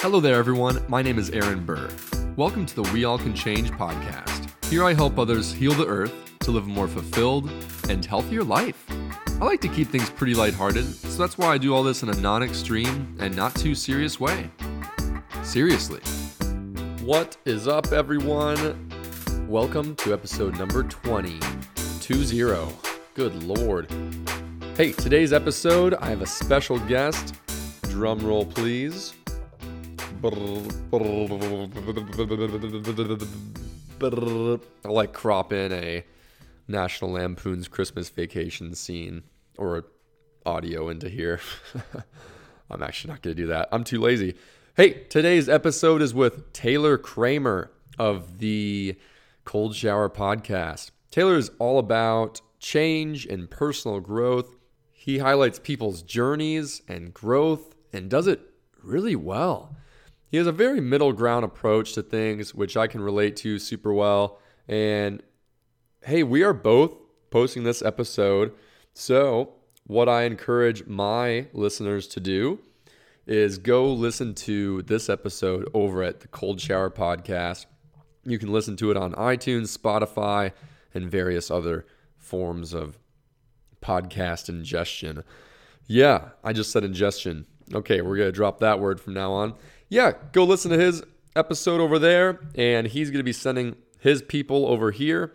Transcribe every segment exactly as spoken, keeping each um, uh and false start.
Hello there, everyone. My name is Aaron Burr. Welcome to the We All Can Change podcast. Here I help others heal the earth to live a more fulfilled and healthier life. I like to keep things pretty lighthearted, so that's why I do all this in a non-extreme and not too serious way. Seriously. What is up, everyone? Welcome to episode number twenty. two zero. Good Lord. Hey, today's episode, I have a special guest. Drum roll, please. I like crop in a National Lampoon's Christmas Vacation scene or audio into here. I'm actually not going to do that. I'm too lazy. Hey, today's episode is with Taylor Kramer of the Cold Shower Podcast. Taylor is all about change and personal growth. He highlights people's journeys and growth and does it really well. He has a very middle ground approach to things, which I can relate to super well. And hey, we are both posting this episode. So what I encourage my listeners to do is go listen to this episode over at the Cold Shower Podcast. You can listen to it on iTunes, Spotify, and various other forms of podcast ingestion. Yeah, I just said ingestion. Okay, we're going to drop that word from now on. Yeah, go listen to his episode over there, and he's going to be sending his people over here.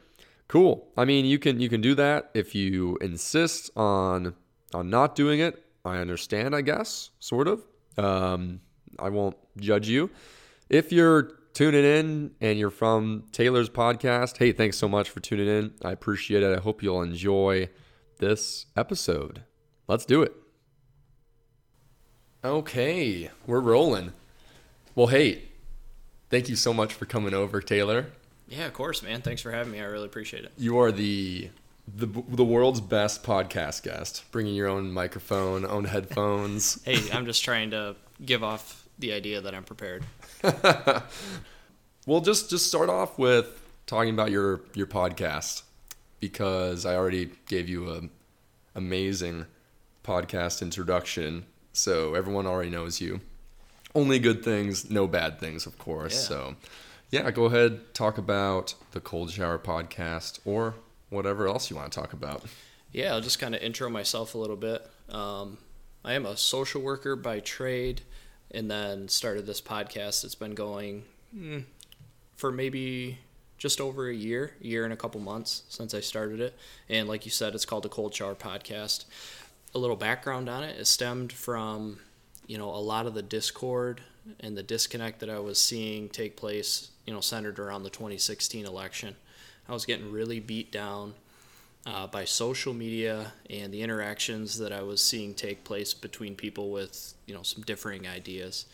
Cool. I mean, you can you can do that if you insist on on not doing it. I understand, I guess, sort of. Um, I won't judge you. If you're tuning in and you're from Taylor's podcast, hey, thanks so much for tuning in. I appreciate it. I hope you'll enjoy this episode. Let's do it. Okay, we're rolling. Well, hey, thank you so much for coming over, Taylor. Yeah, of course, man. Thanks for having me. I really appreciate it. You are the the, the world's best podcast guest, bringing your own microphone, own headphones. Hey, I'm just trying to give off the idea that I'm prepared. Well, just just start off with talking about your your podcast, because I already gave you an amazing podcast introduction, so everyone already knows you. Only good things, no bad things, of course. Yeah. So yeah, go ahead, talk about the Cold Shower Podcast or whatever else you want to talk about. Yeah, I'll just kind of intro myself a little bit. Um, I am a social worker by trade, and then started this podcast. It's been going mm, for maybe just over a year, year and a couple months since I started it. And like you said, it's called the Cold Shower Podcast. A little background on it is stemmed from, you know, a lot of the discord and the disconnect that I was seeing take place, you know, centered around the twenty sixteen election. I was getting really beat down uh, by social media and the interactions that I was seeing take place between people with, you know, some differing ideas.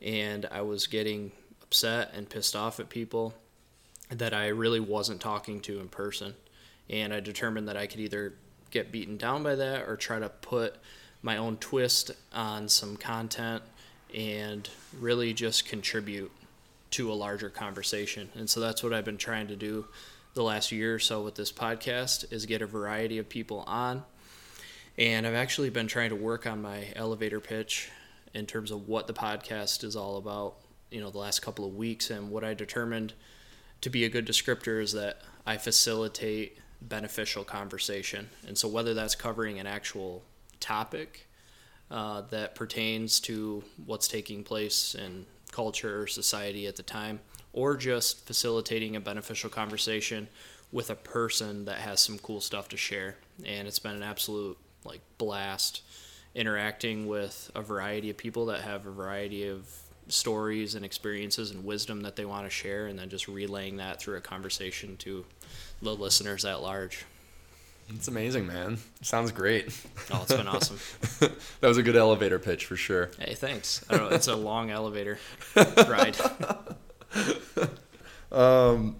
And I was getting upset and pissed off at people that I really wasn't talking to in person. And I determined that I could either get beaten down by that or try to put my own twist on some content and really just contribute to a larger conversation. And so that's what I've been trying to do the last year or so with this podcast, is get a variety of people on. And I've actually been trying to work on my elevator pitch in terms of what the podcast is all about, you know, the last couple of weeks. And what I determined to be a good descriptor is that I facilitate beneficial conversation. And so whether that's covering an actual topic uh, that pertains to what's taking place in culture or society at the time, or just facilitating a beneficial conversation with a person that has some cool stuff to share. And it's been an absolute like blast interacting with a variety of people that have a variety of stories and experiences and wisdom that they want to share, and then just relaying that through a conversation to the listeners at large. It's amazing, man. Sounds great. Oh, it's been awesome. That was a good elevator pitch for sure. Hey, thanks. I don't know, it's a long elevator ride. um,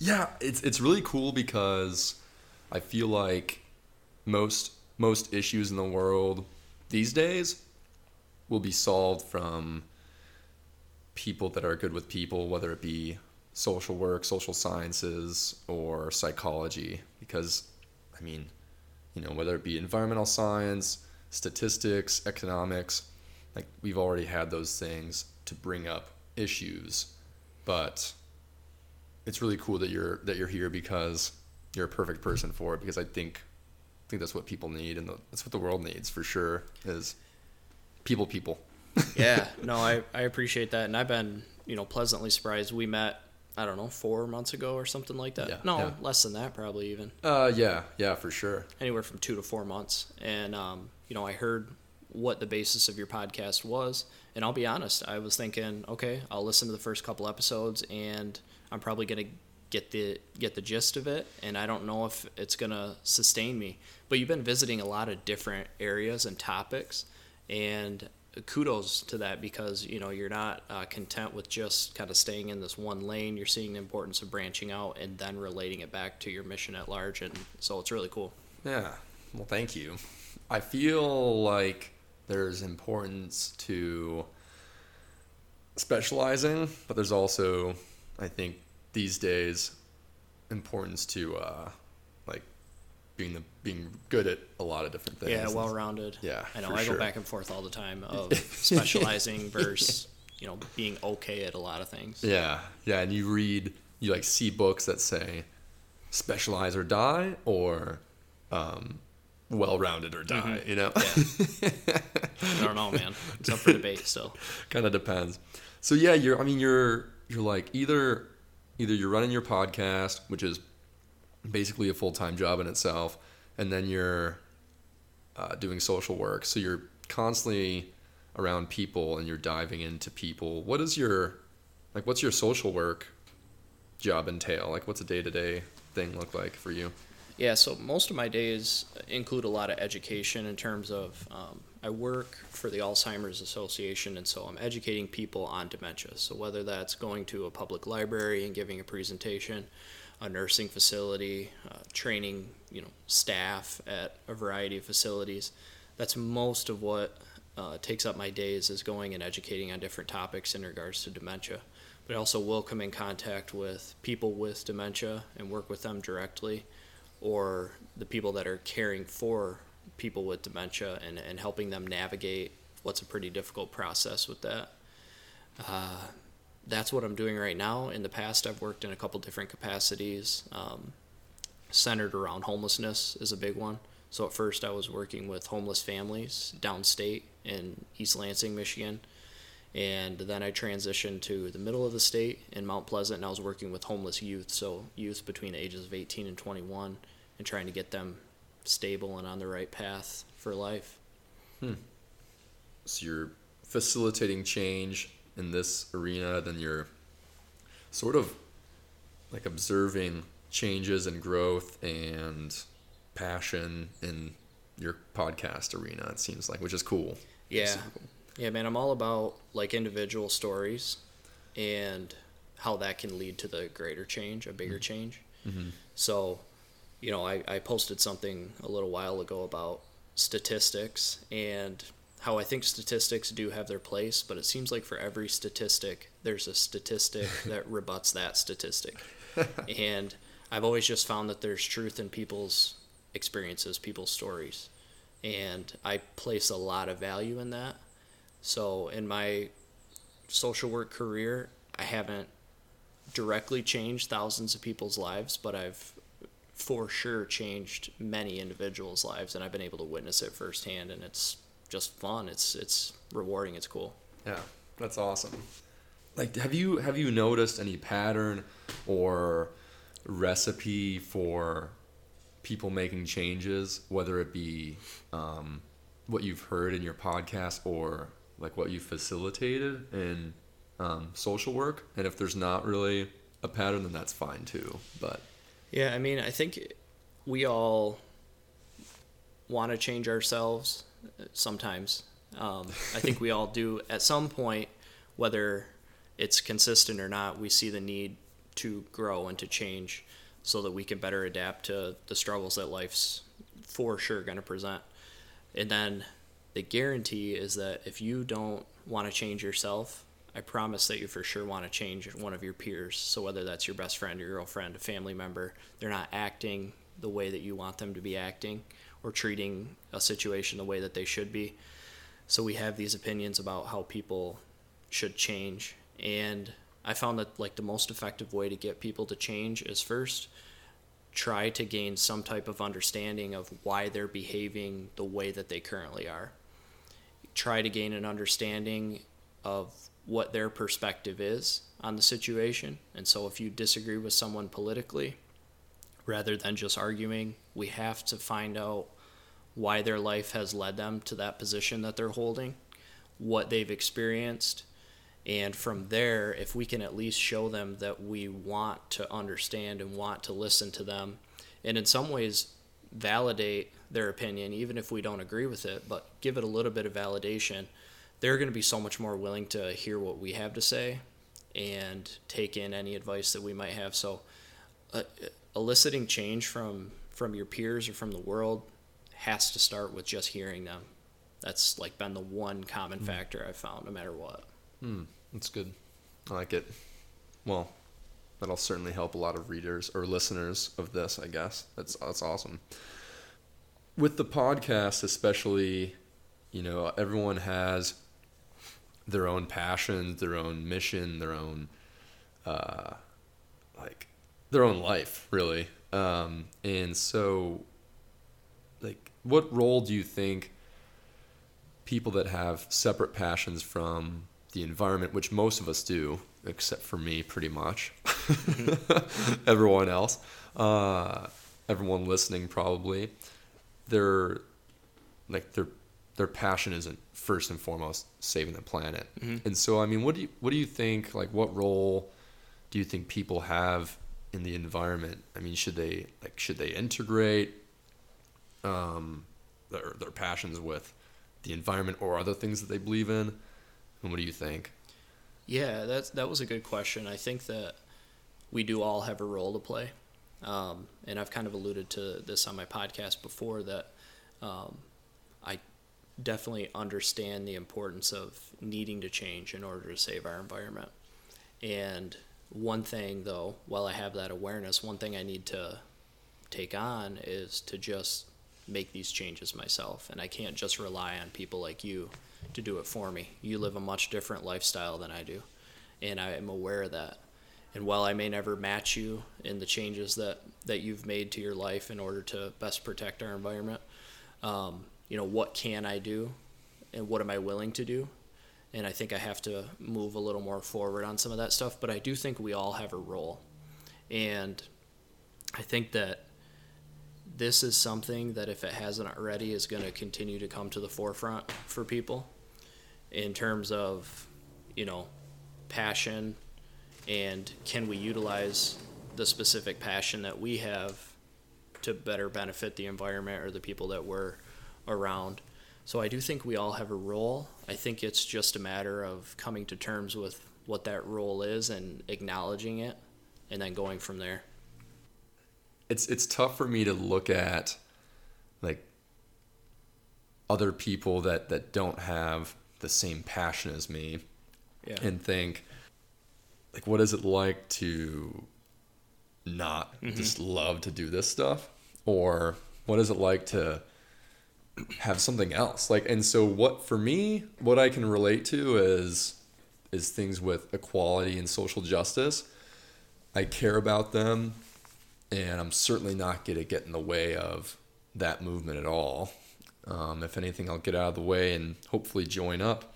yeah, it's it's really cool because I feel like most most issues in the world these days will be solved from people that are good with people, whether it be social work, social sciences, or psychology. Because, I mean, you know, whether it be environmental science, statistics, economics, like we've already had those things to bring up issues, but it's really cool that you're that you're here because you're a perfect person for it, because I think I think that's what people need, and the, that's what the world needs for sure, is people people. Yeah, no, I, I appreciate that, and I've been, you know, pleasantly surprised. We met, I don't know, four months ago or something like that. Yeah, no, yeah. Less than that probably even. Uh, yeah, yeah, for sure. Anywhere from two to four months, and um, you know, I heard what the basis of your podcast was, and I'll be honest, I was thinking, okay, I'll listen to the first couple episodes, and I'm probably gonna get the get the gist of it, and I don't know if it's gonna sustain me. But you've been visiting a lot of different areas and topics, and kudos to that, because you know you're not uh, content with just kind of staying in this one lane. You're seeing the importance of branching out and then relating it back to your mission at large, and so it's really cool. Yeah, well, thank you. I feel like there's importance to specializing, but there's also, I think these days, importance to uh, like being the being good at a lot of different things. Yeah, well-rounded. Yeah, I know. I sure. go back and forth all the time of specializing versus, you know, being okay at a lot of things. Yeah, yeah, and you read, you like see books that say specialize or die, or um, well-rounded or die. Mm-hmm. You know. Yeah. I don't know, man. It's up for debate still. Kind of depends. So yeah, you're. I mean, you're. You're like either. Either you're running your podcast, which is basically a full-time job in itself, and then you're uh, doing social work. So you're constantly around people and you're diving into people. What is your, like, what's your social work job entail? Like, what's a day-to-day thing look like for you? Yeah, so most of my days include a lot of education in terms of um, I work for the Alzheimer's Association, and so I'm educating people on dementia. So whether that's going to a public library and giving a presentation, a nursing facility, uh, training, you know, staff at a variety of facilities, that's most of what uh, takes up my days, is going and educating on different topics in regards to dementia. But I also will come in contact with people with dementia and work with them directly, or the people that are caring for people with dementia and, and helping them navigate what's a pretty difficult process with that. Uh, that's what I'm doing right now. In the past, I've worked in a couple different capacities. Um, centered around homelessness is a big one. So at first I was working with homeless families downstate in East Lansing, Michigan. And then I transitioned to the middle of the state in Mount Pleasant, and I was working with homeless youth, so youth between the ages of eighteen and twenty-one, and trying to get them stable and on the right path for life. Hmm. So you're facilitating change in this arena, then you're sort of like observing changes and growth and passion in your podcast arena, it seems like, which is cool. Yeah. Yeah, man, I'm all about like individual stories and how that can lead to the greater change, a bigger change. Mm-hmm. So, you know, I, I posted something a little while ago about statistics and how I think statistics do have their place, but it seems like for every statistic, there's a statistic that rebuts that statistic. And I've always just found that there's truth in people's experiences, people's stories. And I place a lot of value in that. So in my social work career, I haven't directly changed thousands of people's lives, but I've for sure changed many individuals' lives, and I've been able to witness it firsthand, and it's just fun. It's it's rewarding. It's cool. Yeah, that's awesome. Like, have you have you noticed any pattern or recipe for people making changes, whether it be um, what you've heard in your podcast or like what you facilitated in um, social work? And if there's not really a pattern, then that's fine too. But yeah, I mean, I think we all want to change ourselves sometimes. Um, I think we all do at some point, whether it's consistent or not, we see the need to grow and to change so that we can better adapt to the struggles that life's for sure going to present. And then the guarantee is that if you don't want to change yourself, I promise that you for sure want to change one of your peers. So whether that's your best friend, your girlfriend, a family member, they're not acting the way that you want them to be acting or treating a situation the way that they should be. So we have these opinions about how people should change. And I found that like the most effective way to get people to change is first try to gain some type of understanding of why they're behaving the way that they currently are. Try to gain an understanding of what their perspective is on the situation. And so if you disagree with someone politically, rather than just arguing, we have to find out why their life has led them to that position that they're holding, what they've experienced. And from there, if we can at least show them that we want to understand and want to listen to them, and in some ways validate their opinion, even if we don't agree with it, but give it a little bit of validation, they're going to be so much more willing to hear what we have to say and take in any advice that we might have. So uh, eliciting change from, from your peers or from the world has to start with just hearing them. That's like been the one common mm. factor I've found, no matter what. Hmm, that's good. I like it. Well, that'll certainly help a lot of readers or listeners of this, I guess. That's that's awesome. With the podcast especially, you know, everyone has their own passions, their own mission, their own, uh, like, their own life, really. Um, and so, like, what role do you think people that have separate passions from the environment, which most of us do, except for me, pretty much, everyone else, uh, everyone listening probably, their like their their passion isn't first and foremost saving the planet. Mm-hmm. And so, I mean, what do you what do you think? Like, what role do you think people have in the environment? I mean, should they like should they integrate um, their their passions with the environment or other things that they believe in? And what do you think? Yeah, that's, that was a good question. I think that we do all have a role to play. Um, and I've kind of alluded to this on my podcast before, that um, I definitely understand the importance of needing to change in order to save our environment. And one thing, though, while I have that awareness, one thing I need to take on is to just make these changes myself. And I can't just rely on people like you to do it for me. You live a much different lifestyle than I do, and I am aware of that. And while I may never match you in the changes that, that you've made to your life in order to best protect our environment, um, you know, what can I do and what am I willing to do? And I think I have to move a little more forward on some of that stuff, but I do think we all have a role. And I think that this is something that, if it hasn't already, is going to continue to come to the forefront for people in terms of, you know, passion, and can we utilize the specific passion that we have to better benefit the environment or the people that we're around. So I do think we all have a role. I think it's just a matter of coming to terms with what that role is and acknowledging it and then going from there. It's it's tough for me to look at like other people that, that don't have the same passion as me, yeah, and think like, what is it like to not mm-hmm. just love to do this stuff, or what is it like to have something else? Like, and so what for me, what I can relate to is is things with equality and social justice. I care about them. And I'm certainly not going to get in the way of that movement at all. Um, if anything, I'll get out of the way and hopefully join up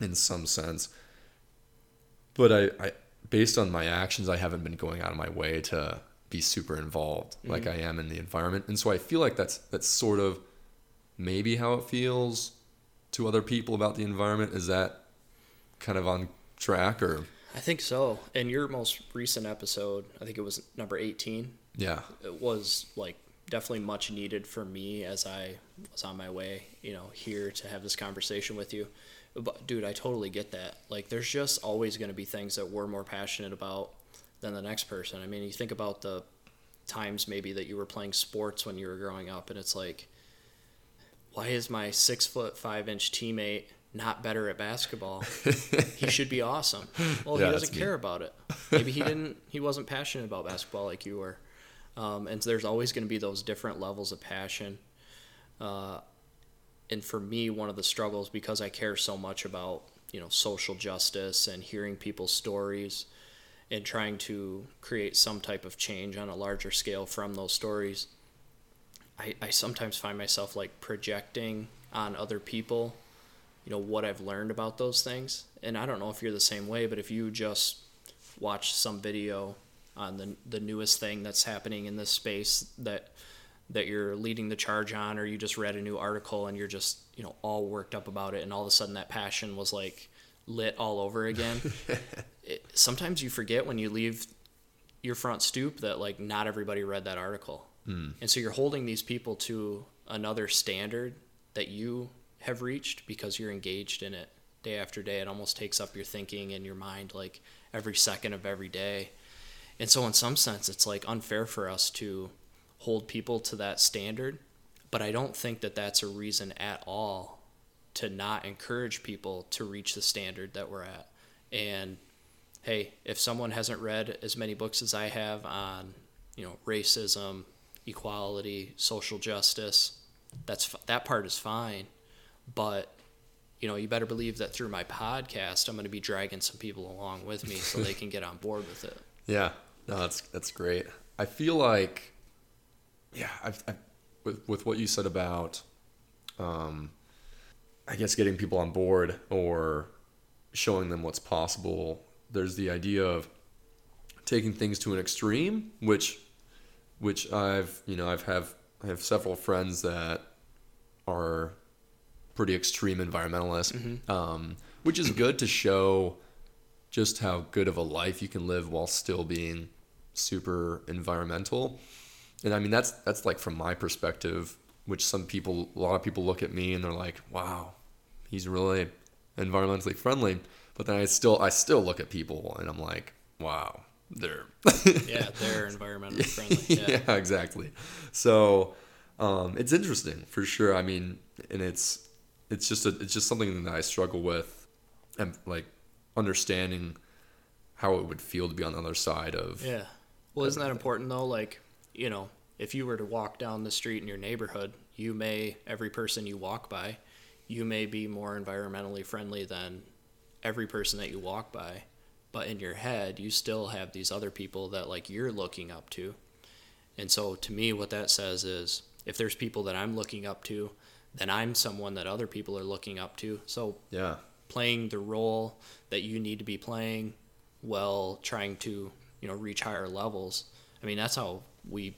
in some sense. But I, I based on my actions, I haven't been going out of my way to be super involved mm-hmm. like I am in the environment. And so I feel like that's that's sort of maybe how it feels to other people about the environment. Is that kind of on track, or... I think so. In your most recent episode, I think it was number eighteen. Yeah. It was like definitely much needed for me as I was on my way, you know, here to have this conversation with you. But dude, I totally get that. Like, there's just always going to be things that we're more passionate about than the next person. I mean, you think about the times maybe that you were playing sports when you were growing up, and it's like, why is my six foot five inch teammate not better at basketball? He should be awesome. Well, yeah, he doesn't care me. about it. Maybe he didn't, he wasn't passionate about basketball like you were. Um, and there's always going to be those different levels of passion. Uh, and for me, one of the struggles, because I care so much about, you know, social justice and hearing people's stories and trying to create some type of change on a larger scale from those stories, I, I sometimes find myself like projecting on other people, you know, what I've learned about those things. And I don't know if you're the same way, but if you just watch some video on the the newest thing that's happening in this space that that you're leading the charge on, or you just read a new article and you're just, you know, all worked up about it, and all of a sudden that passion was like lit all over again. It, sometimes you forget when you leave your front stoop that like not everybody read that article. Mm. And so you're holding these people to another standard that you have reached because you're engaged in it day after day. It almost takes up your thinking and your mind like every second of every day. And so in some sense, it's like unfair for us to hold people to that standard, but I don't think that that's a reason at all to not encourage people to reach the standard that we're at. And hey, if someone hasn't read as many books as I have on, you know, racism, equality, social justice, that's that part is fine. But, you know, you better believe that through my podcast, I'm going to be dragging some people along with me so they can get on board with it. Yeah, no, that's that's great. I feel like, yeah, I've, I've, with with what you said about, um, I guess getting people on board or showing them what's possible. There's the idea of taking things to an extreme, which, which I've you know I've have I have several friends that are pretty extreme environmentalists, mm-hmm. um, which is good to show just how good of a life you can live while still being super environmental. And I mean, that's, that's like from my perspective, which some people, a lot of people look at me and they're like, wow, he's really environmentally friendly. But then I still, I still look at people and I'm like, wow, they're, yeah, they're environmentally friendly. Yeah, yeah, exactly. So, um, it's interesting for sure. I mean, and it's, it's just, a, it's just something that I struggle with, and like, understanding how it would feel to be on the other side of. Yeah. Well, isn't that important though? Like, you know, if you were to walk down the street in your neighborhood, you may, every person you walk by, you may be more environmentally friendly than every person that you walk by. But in your head, you still have these other people that like you're looking up to. And so to me, what that says is if there's people that I'm looking up to, then I'm someone that other people are looking up to. So yeah. Playing the role that you need to be playing while trying to, you know, reach higher levels. I mean, that's how we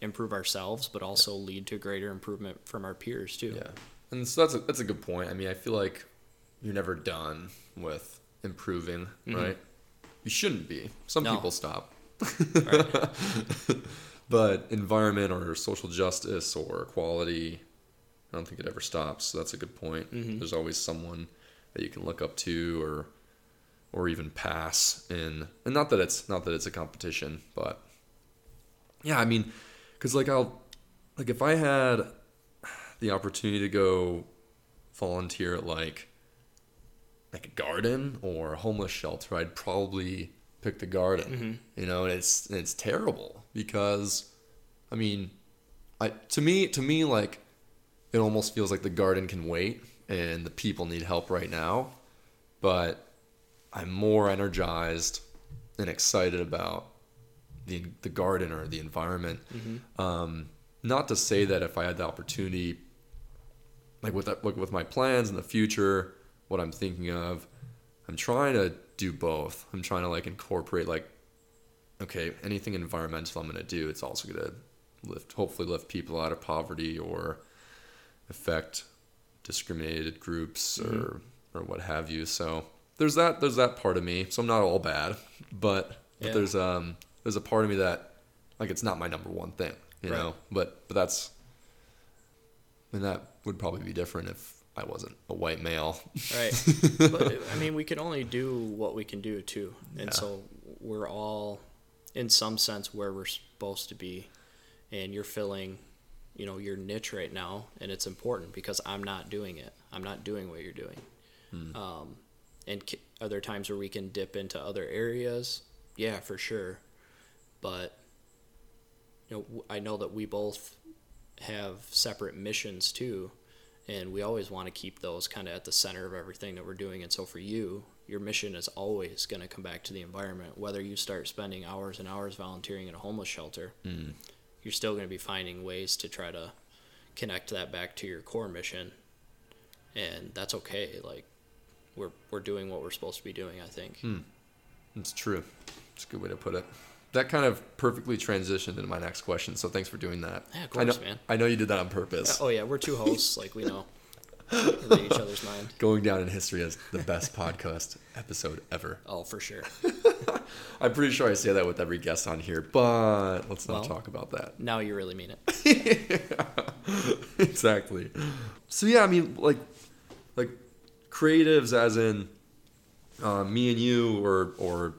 improve ourselves, but also lead to greater improvement from our peers too. Yeah. And so that's a, that's a good point. I mean, I feel like you're never done with improving, mm-hmm. right? You shouldn't be. Some no. people stop. Right. But environment or social justice or equality, I don't think it ever stops. So that's a good point. Mm-hmm. There's always someone that you can look up to or or even pass in. And not that it's not that it's a competition, but yeah, I mean, because like I'll like if I had the opportunity to go volunteer at like like a garden or a homeless shelter, I'd probably pick the garden. Mm-hmm. You know, and it's and it's terrible because I mean I to me to me like it almost feels like the garden can wait. And the people need help right now, but I'm more energized and excited about the the garden or the environment. Mm-hmm. Um, not to say that if I had the opportunity, like with that, like with my plans in the future, what I'm thinking of, I'm trying to do both. I'm trying to like incorporate like, okay, anything environmental I'm going to do, it's also going to lift, hopefully lift people out of poverty or affect discriminated groups or mm-hmm. or what have you. So there's that there's that part of me. So I'm not all bad, but, yeah. but there's um there's a part of me that like it's not my number one thing, you right. know. But but that's and that would probably be different if I wasn't a white male. Right. But I mean, we can only do what we can do too. And yeah. so we're all in some sense where we're supposed to be, and you're filling you know, your niche right now, and it's important because I'm not doing it. I'm not doing what you're doing. Mm. Um, and c- are there times where we can dip into other areas? Yeah, for sure. But, you know, w- I know that we both have separate missions too. And we always want to keep those kind of at the center of everything that we're doing. And so for you, your mission is always going to come back to the environment. Whether you start spending hours and hours volunteering at a homeless shelter, mm. you're still going to be finding ways to try to connect that back to your core mission. And that's okay. Like, we're we're doing what we're supposed to be doing, I think. Mm. It's true. It's a good way to put it. That kind of perfectly transitioned into my next question, so thanks for doing that. Yeah, of course, I know, man. I know you did that on purpose. Oh, yeah, we're two hosts. Like, we know. We read each other's mind. Going down in history as the best podcast episode ever. Oh, for sure. I'm pretty sure I say that with every guest on here, but let's not well, talk about that. Now you really mean it. Yeah, exactly. So, yeah, I mean, like, like creatives as in uh, me and you or or...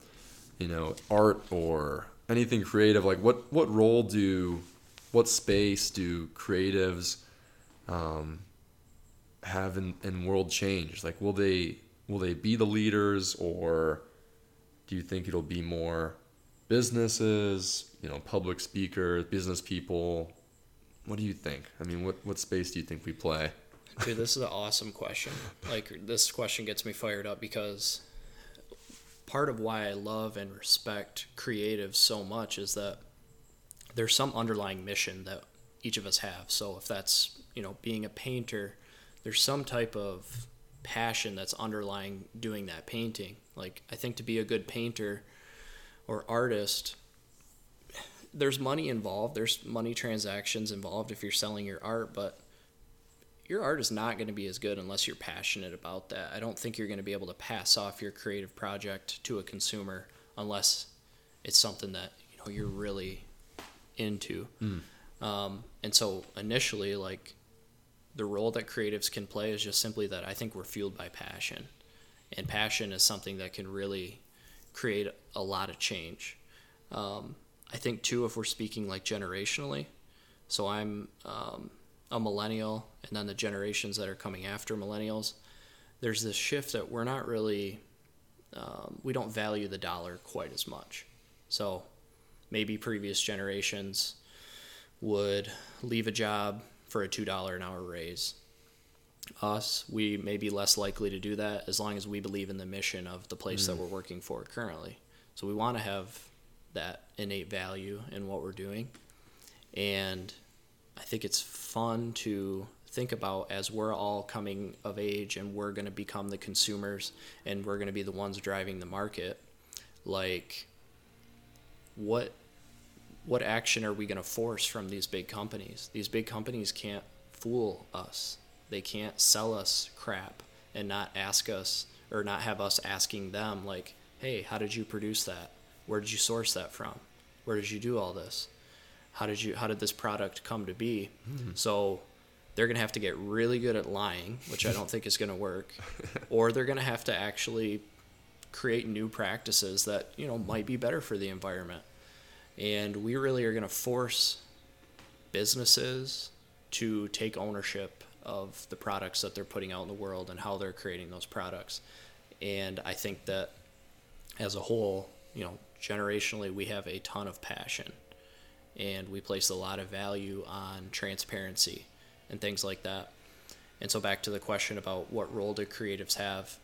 you know, art or anything creative, like what, what role do, what space do creatives um, have in, in world change? Like, will they, will they be the leaders, or do you think it'll be more businesses, you know, public speakers, business people? What do you think? I mean, what, what space do you think we play? Dude, this is an awesome question. Like, this question gets me fired up because part of why I love and respect creatives so much is that there's some underlying mission that each of us have. So if that's, you know, being a painter, there's some type of passion that's underlying doing that painting. Like, I think to be a good painter or artist, there's money involved. There's money transactions involved if you're selling your art, but your art is not going to be as good unless you're passionate about that. I don't think you're going to be able to pass off your creative project to a consumer unless it's something that, you know, you're really into. Mm. Um, and so initially, like, the role that creatives can play is just simply that I think we're fueled by passion. And passion is something that can really create a lot of change. Um, I think, too, if we're speaking, like, generationally, so I'm... Um, a millennial, and then the generations that are coming after millennials, there's this shift that we're not really, um, we don't value the dollar quite as much. So maybe previous generations would leave a job for a two dollars an hour raise. Us, we may be less likely to do that as long as we believe in the mission of the place mm. that we're working for currently. So we want to have that innate value in what we're doing. And I think it's fun to think about as we're all coming of age and we're going to become the consumers and we're going to be the ones driving the market. Like, what what action are we going to force from these big companies? These big companies can't fool us. They can't sell us crap and not ask us or not have us asking them, like, hey, how did you produce that? Where did you source that from? Where did you do all this? How did you? How did this product come to be? Mm. So they're going to have to get really good at lying, which I don't think is going to work, or they're going to have to actually create new practices that, you know, might be better for the environment. And we really are going to force businesses to take ownership of the products that they're putting out in the world and how they're creating those products. And I think that as a whole, you know, generationally, we have a ton of passion. And we place a lot of value on transparency and things like that. And so back to the question about what role do creatives have,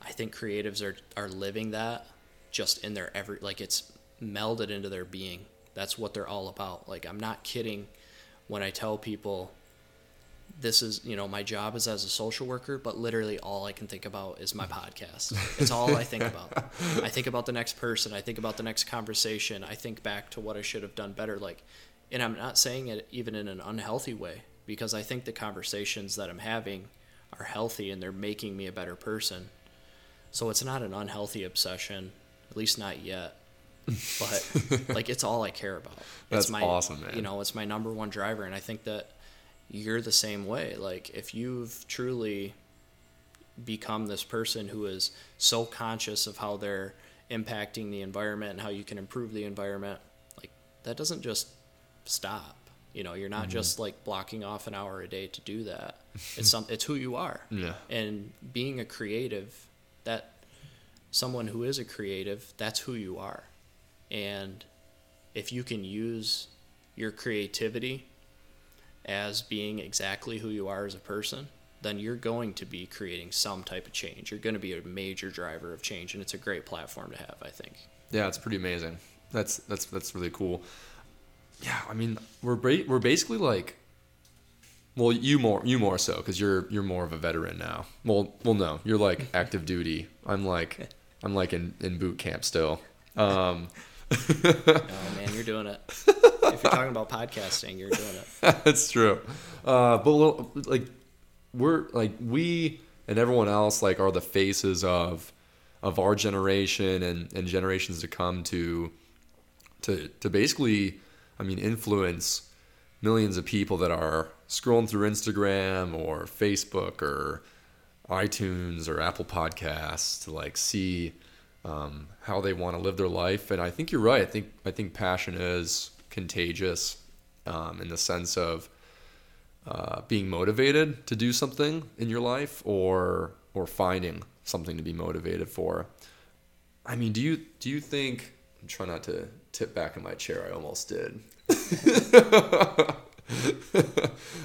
I think creatives are, are living that just in their every, like, it's melded into their being. That's what they're all about. Like, I'm not kidding when I tell people this is, you know, my job is as a social worker, but literally all I can think about is my podcast. It's all I think about. I think about the next person. I think about the next conversation. I think back to what I should have done better. Like, and I'm not saying it even in an unhealthy way, because I think the conversations that I'm having are healthy and they're making me a better person. So it's not an unhealthy obsession, at least not yet. But like, it's all I care about. That's it's my, awesome, man. You know, it's my number one driver. And I think that you're the same way. Like, if you've truly become this person who is so conscious of how they're impacting the environment and how you can improve the environment, like, that doesn't just stop. You know, you're not mm-hmm. just like blocking off an hour a day to do that. It's some, it's who you are. Yeah. And being a creative, that someone who is a creative, that's who you are. And if you can use your creativity as being exactly who you are as a person, then you're going to be creating some type of change. You're going to be a major driver of change, and it's a great platform to have, I think. Yeah, it's pretty amazing. That's that's that's really cool. Yeah, I mean, we're ba- we're basically like, well, you more you more so because you're you're more of a veteran now. Well, well, no, you're like active duty. I'm like I'm like in, in boot camp still. Um, oh man, you're doing it. If you're talking about podcasting, you're doing it. That's true. Uh, but like we're like we and everyone else like are the faces of of our generation and, and generations to come to to to basically, I mean, influence millions of people that are scrolling through Instagram or Facebook or iTunes or Apple Podcasts to like see um, how they want to live their life. And I think you're right. I think I think passion is contagious um, in the sense of uh, being motivated to do something in your life or or finding something to be motivated for. I mean, do you do you think? I'm trying not to tip back in my chair. I almost did.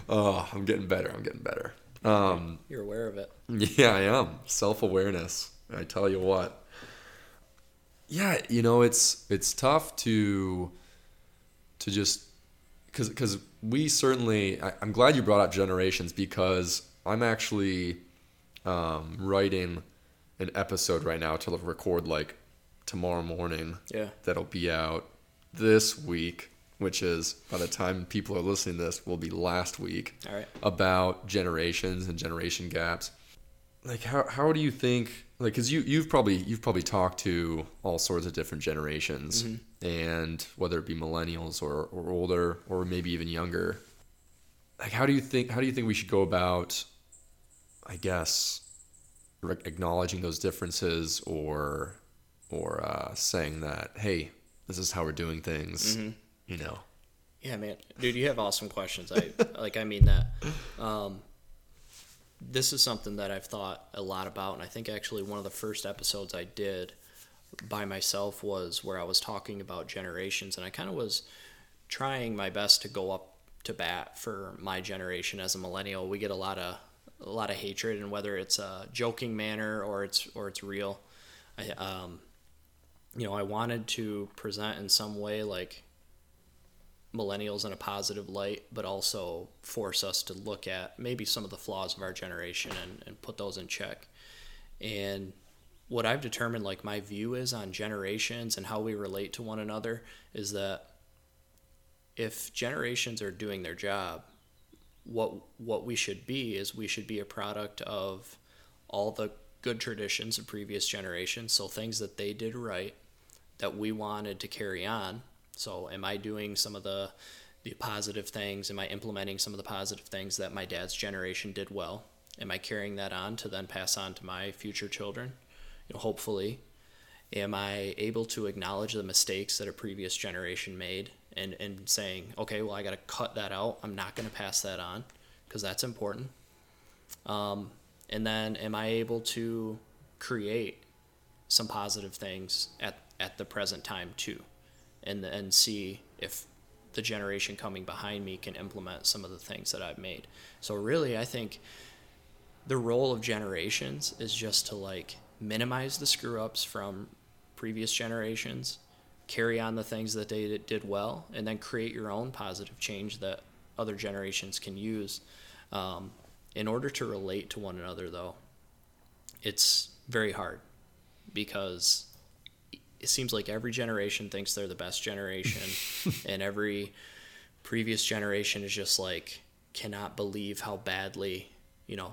oh, I'm getting better. I'm getting better. Um, You're aware of it. Yeah, I am. Self-awareness. I tell you what. Yeah, you know, it's it's tough to to just because because we certainly. I, I'm glad you brought up generations because I'm actually um, writing an episode right now to record like tomorrow morning. Yeah. That'll be out this week, which is by the time people are listening to this will be last week. All right. About generations and generation gaps. Like how how do you think like cuz you you've probably you've probably talked to all sorts of different generations mm-hmm. and whether it be millennials or, or older or maybe even younger. Like how do you think how do you think we should go about I guess re- acknowledging those differences or or uh, saying that, hey, this is how we're doing things, mm-hmm. you know? Yeah, man. Dude, you have awesome questions. I like, I mean that. Um, this is something that I've thought a lot about, and I think actually one of the first episodes I did by myself was where I was talking about generations, and I kind of was trying my best to go up to bat for my generation as a millennial. We get a lot of a lot of hatred, and whether it's a joking manner or it's or it's real, I um. you know, I wanted to present in some way like millennials in a positive light, but also force us to look at maybe some of the flaws of our generation and, and put those in check. And what I've determined, like my view is on generations and how we relate to one another is that if generations are doing their job, what, what we should be is we should be a product of all the good traditions of previous generations, so things that they did right that we wanted to carry on. So am I doing some of the the positive things? Am I implementing some of the positive things that my dad's generation did well? Am I carrying that on to then pass on to my future children? You know, hopefully. Am I able to acknowledge the mistakes that a previous generation made and, and saying, okay, well, I got to cut that out. I'm not going to pass that on because that's important. Um, And then am I able to create some positive things at, at the present time too and and see if the generation coming behind me can implement some of the things that I've made. So really, I think the role of generations is just to like minimize the screw-ups from previous generations, carry on the things that they did well, and then create your own positive change that other generations can use. Um, In order to relate to one another, though, it's very hard because it seems like every generation thinks they're the best generation and every previous generation is just like cannot believe how badly, you know,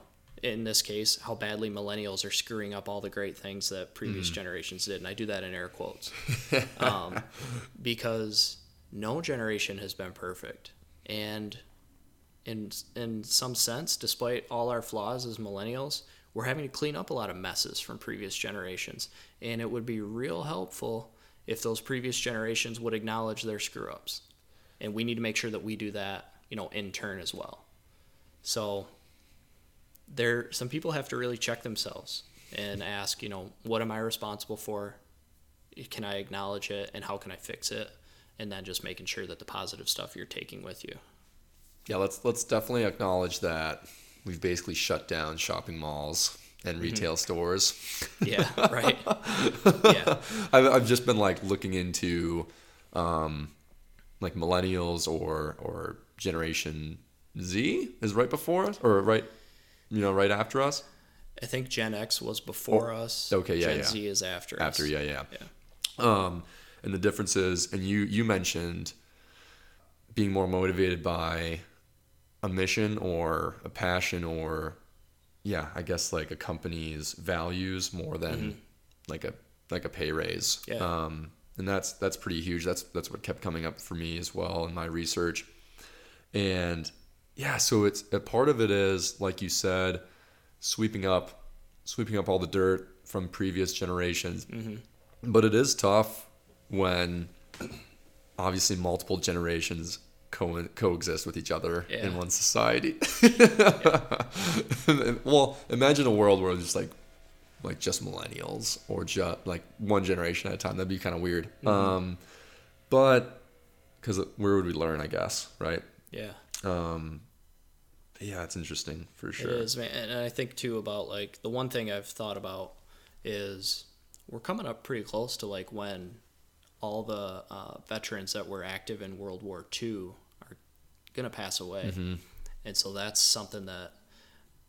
in this case, how badly millennials are screwing up all the great things that previous mm. generations did. And I do that in air quotes um, because no generation has been perfect. And In in some sense, despite all our flaws as millennials, we're having to clean up a lot of messes from previous generations. And it would be real helpful if those previous generations would acknowledge their screw-ups. And we need to make sure that we do that, you know, in turn as well. So there, some people have to really check themselves and ask, you know, what am I responsible for? Can I acknowledge it? And how can I fix it? And then just making sure that the positive stuff you're taking with you. Yeah, let's let's definitely acknowledge that we've basically shut down shopping malls and retail mm-hmm. stores. Yeah, right. Yeah, I've, I've just been like looking into um, like millennials or or Generation Z is right before us, or right, you know, right after us. I think Gen X was before oh, us. Okay, yeah, Gen yeah. Z is after. After, us. yeah, yeah, yeah. Um, and the difference is, and you you mentioned being more motivated by a mission or a passion or, yeah, I guess like a company's values more than mm-hmm. like a like a pay raise. Yeah. Um, and that's that's pretty huge. That's that's what kept coming up for me as well in my research. And yeah, so it's a part of it is, like you said, sweeping up sweeping up all the dirt from previous generations. Mm-hmm. But it is tough when obviously multiple generations co- coexist with each other yeah. in one society. yeah. and, well, imagine a world where it's just like like just millennials or just like one generation at a time. That'd be kind of weird. Mm-hmm. Um, but because where would we learn, I guess, right? Yeah. Um, yeah, it's interesting for sure. It is, man. And I think too about like the one thing I've thought about is we're coming up pretty close to like when all the uh, veterans that were active in World War Two are gonna pass away, mm-hmm. and so that's something that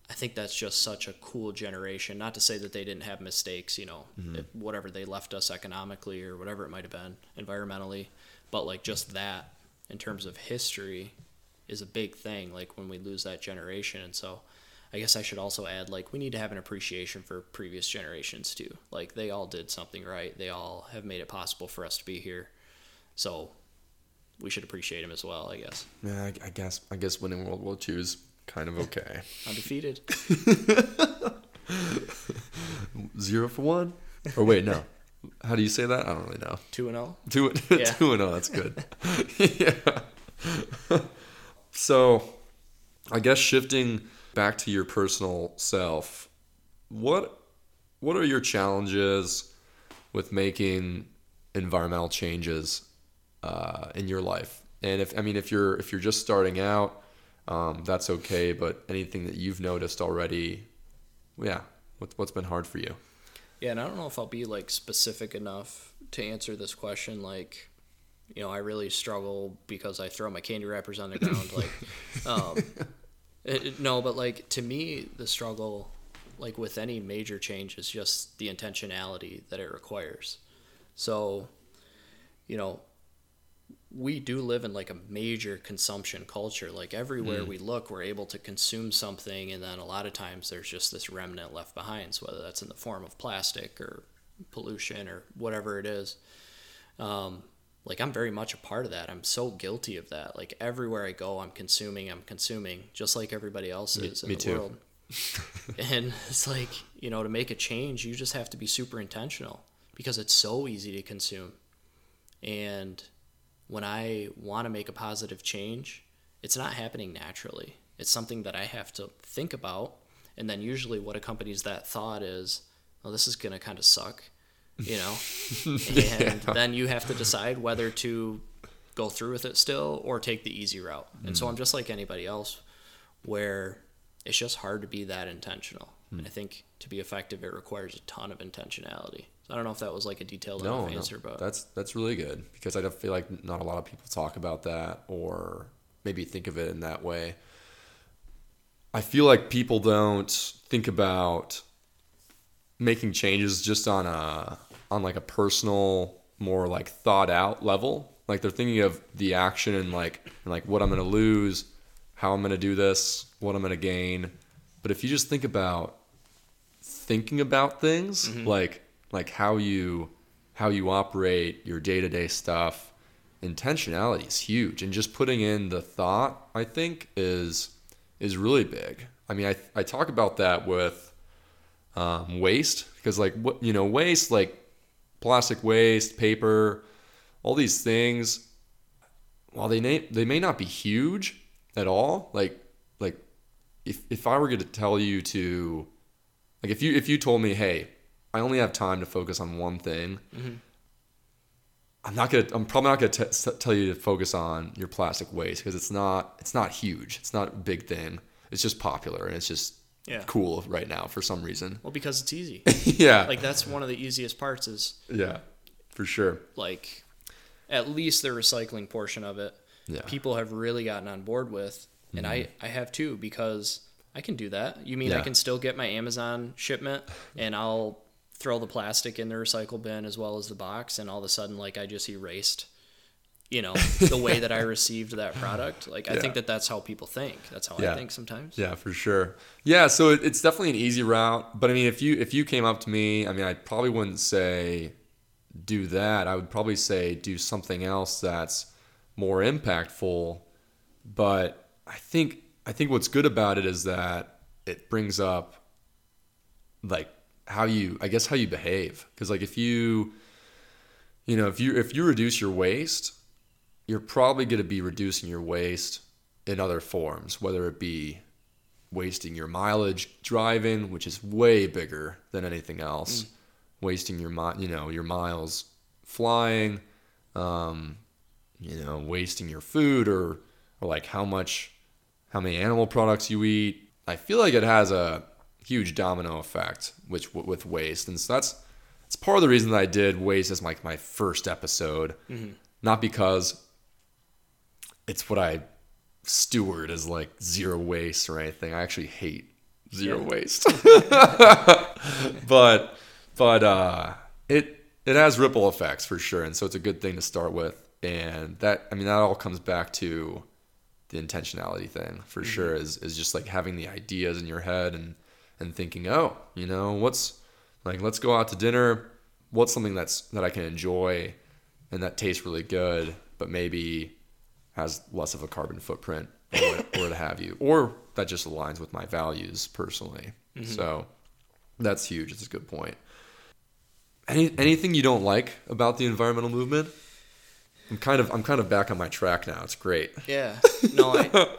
I think that's just such a cool generation. Not to say that they didn't have mistakes, you know, mm-hmm. whatever they left us economically or whatever it might have been environmentally, but like just that in terms of history is a big thing, like when we lose that generation. And so I guess I should also add, like, we need to have an appreciation for previous generations too. Like they all did something right. They all have made it possible for us to be here. So we should appreciate them as well, I guess. Yeah, I, I guess I guess winning World War Two is kind of okay. Undefeated. Zero for one. Or wait, no. How do you say that? I don't really know. Two and oh. Two, yeah. two and oh, that's good. yeah. So, I guess shifting back to your personal self, what what are your challenges with making environmental changes uh, in your life? And if I mean, if you're if you're just starting out, um, that's okay. But anything that you've noticed already, yeah, what, what's been hard for you? Yeah, and I don't know if I'll be like specific enough to answer this question, like. You know, I really struggle because I throw my candy wrappers on the ground. Like, um, it, no, but like to me, the struggle, like with any major change, is just the intentionality that it requires. So, you know, we do live in like a major consumption culture. Like everywhere mm. we look, we're able to consume something, and then a lot of times there's just this remnant left behind. So whether that's in the form of plastic or pollution or whatever it is. Um, Like, I'm very much a part of that. I'm so guilty of that. Like, everywhere I go, I'm consuming, I'm consuming, just like everybody else is me, in me the too. world. And it's like, you know, to make a change, you just have to be super intentional because it's so easy to consume. And when I want to make a positive change, it's not happening naturally. It's something that I have to think about. And then usually what accompanies that thought is, well, this is going to kind of suck. You know, and yeah. then you have to decide whether to go through with it still or take the easy route. And mm. so I'm just like anybody else where it's just hard to be that intentional. Mm. And I think to be effective, it requires a ton of intentionality. So I don't know if that was like a detailed no, enough answer, no. but that's, that's really good because I don't feel like not a lot of people talk about that or maybe think of it in that way. I feel like people don't think about making changes just on a, on like a personal, more like thought out level. Like they're thinking of the action and like, and like what I'm going to lose, how I'm going to do this, what I'm going to gain. But if you just think about thinking about things, mm-hmm. like, like how you, how you operate your day-to-day stuff, intentionality is huge. And just putting in the thought, I think is, is really big. I mean, I, I talk about that with, Um, waste, because like what you know, waste like plastic waste, paper, all these things. While they may, they may not be huge at all, like like if if I were going to tell you to, like if you if you told me, hey, I only have time to focus on one thing, mm-hmm. I'm not gonna I'm probably not gonna t- t- tell you to focus on your plastic waste because it's not it's not huge, it's not a big thing. it's just popular and it's just yeah. cool right now for some reason. Well, because it's easy. Yeah. Like, that's one of the easiest parts is. Yeah, for sure. Like, at least the recycling portion of it, yeah. people have really gotten on board with. And mm-hmm. I, I have too, because I can do that. You mean yeah. I can still get my Amazon shipment and I'll throw the plastic in the recycle bin as well as the box, and all of a sudden, like, I just erased, you know, the way that I received that product. Like, I yeah. think that that's how people think. That's how yeah. I think sometimes. Yeah, for sure. Yeah, so it, it's definitely an easy route. But I mean, if you if you came up to me, I mean, I probably wouldn't say do that. I would probably say do something else that's more impactful. But I think I think what's good about it is that it brings up, like, how you, I guess, how you behave. Because, like, if you, you know, if you if you reduce your waste, you're probably going to be reducing your waste in other forms, whether it be wasting your mileage driving, which is way bigger than anything else, mm. wasting your mi- you know, your miles flying, um, you know, wasting your food, or or like how much, how many animal products you eat. I feel like it has a huge domino effect which with waste, and so that's it's part of the reason that I did waste as my my first episode, mm-hmm. not because it's what I steward as like zero waste or anything. I actually hate zero yeah. waste, but but uh, it it has ripple effects for sure, and so it's a good thing to start with. And that I mean that all comes back to the intentionality thing for mm-hmm. sure. Is is just like having the ideas in your head and. And thinking, oh, you know, what's like, let's go out to dinner. What's something that's that I can enjoy and that tastes really good, but maybe has less of a carbon footprint or what, or what have you, or that just aligns with my values personally. Mm-hmm. So that's huge. It's a good point. Any anything you don't like about the environmental movement? I'm kind of I'm kind of back on my track now. It's great. Yeah. No, I.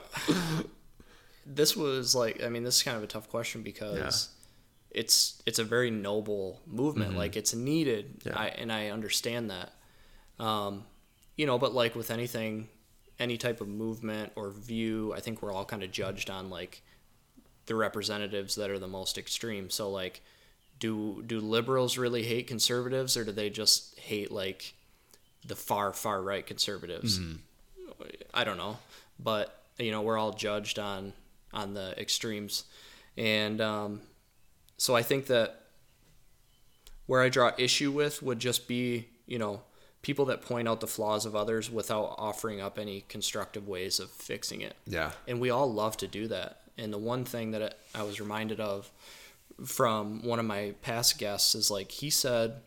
This was like, I mean, this is kind of a tough question because yeah. it's it's a very noble movement. Mm-hmm. Like, it's needed, yeah. I, and I understand that. Um, you know, but like with anything, any type of movement or view, I think we're all kind of judged on like the representatives that are the most extreme. So like, do do liberals really hate conservatives, or do they just hate like the far, far right conservatives? Mm-hmm. I don't know. But, you know, we're all judged on... on the extremes. And um, so I think that where I draw issue with would just be, you know, people that point out the flaws of others without offering up any constructive ways of fixing it. Yeah. And we all love to do that. And the one thing that I was reminded of from one of my past guests is like, he said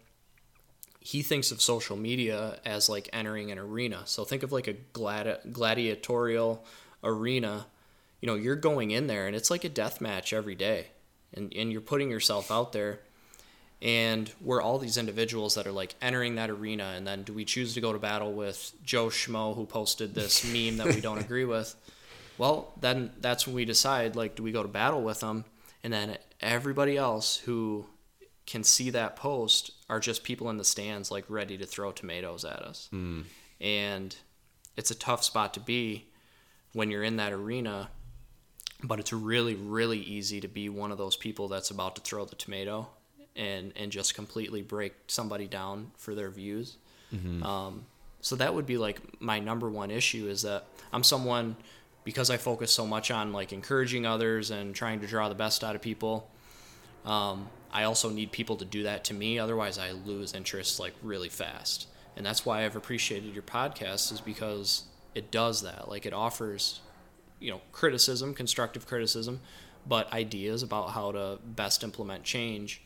he thinks of social media as like entering an arena. So think of like a gladi- gladiatorial arena. You know, you're going in there and it's like a death match every day, and, and you're putting yourself out there, and we're all these individuals that are like entering that arena. And then do we choose to go to battle with Joe Schmo who posted this meme that we don't agree with? Well, then that's when we decide, like, do we go to battle with them? And then everybody else who can see that post are just people in the stands, like, ready to throw tomatoes at us. Mm. And it's a tough spot to be when you're in that arena. But it's really, really easy to be one of those people that's about to throw the tomato and, and just completely break somebody down for their views. Mm-hmm. Um, so that would be like my number one issue, is that I'm someone, because I focus so much on like encouraging others and trying to draw the best out of people. Um, I also need people to do that to me. Otherwise I lose interest like really fast. And that's why I've appreciated your podcast, is because it does that. Like, it offers, you know, criticism, constructive criticism, but ideas about how to best implement change.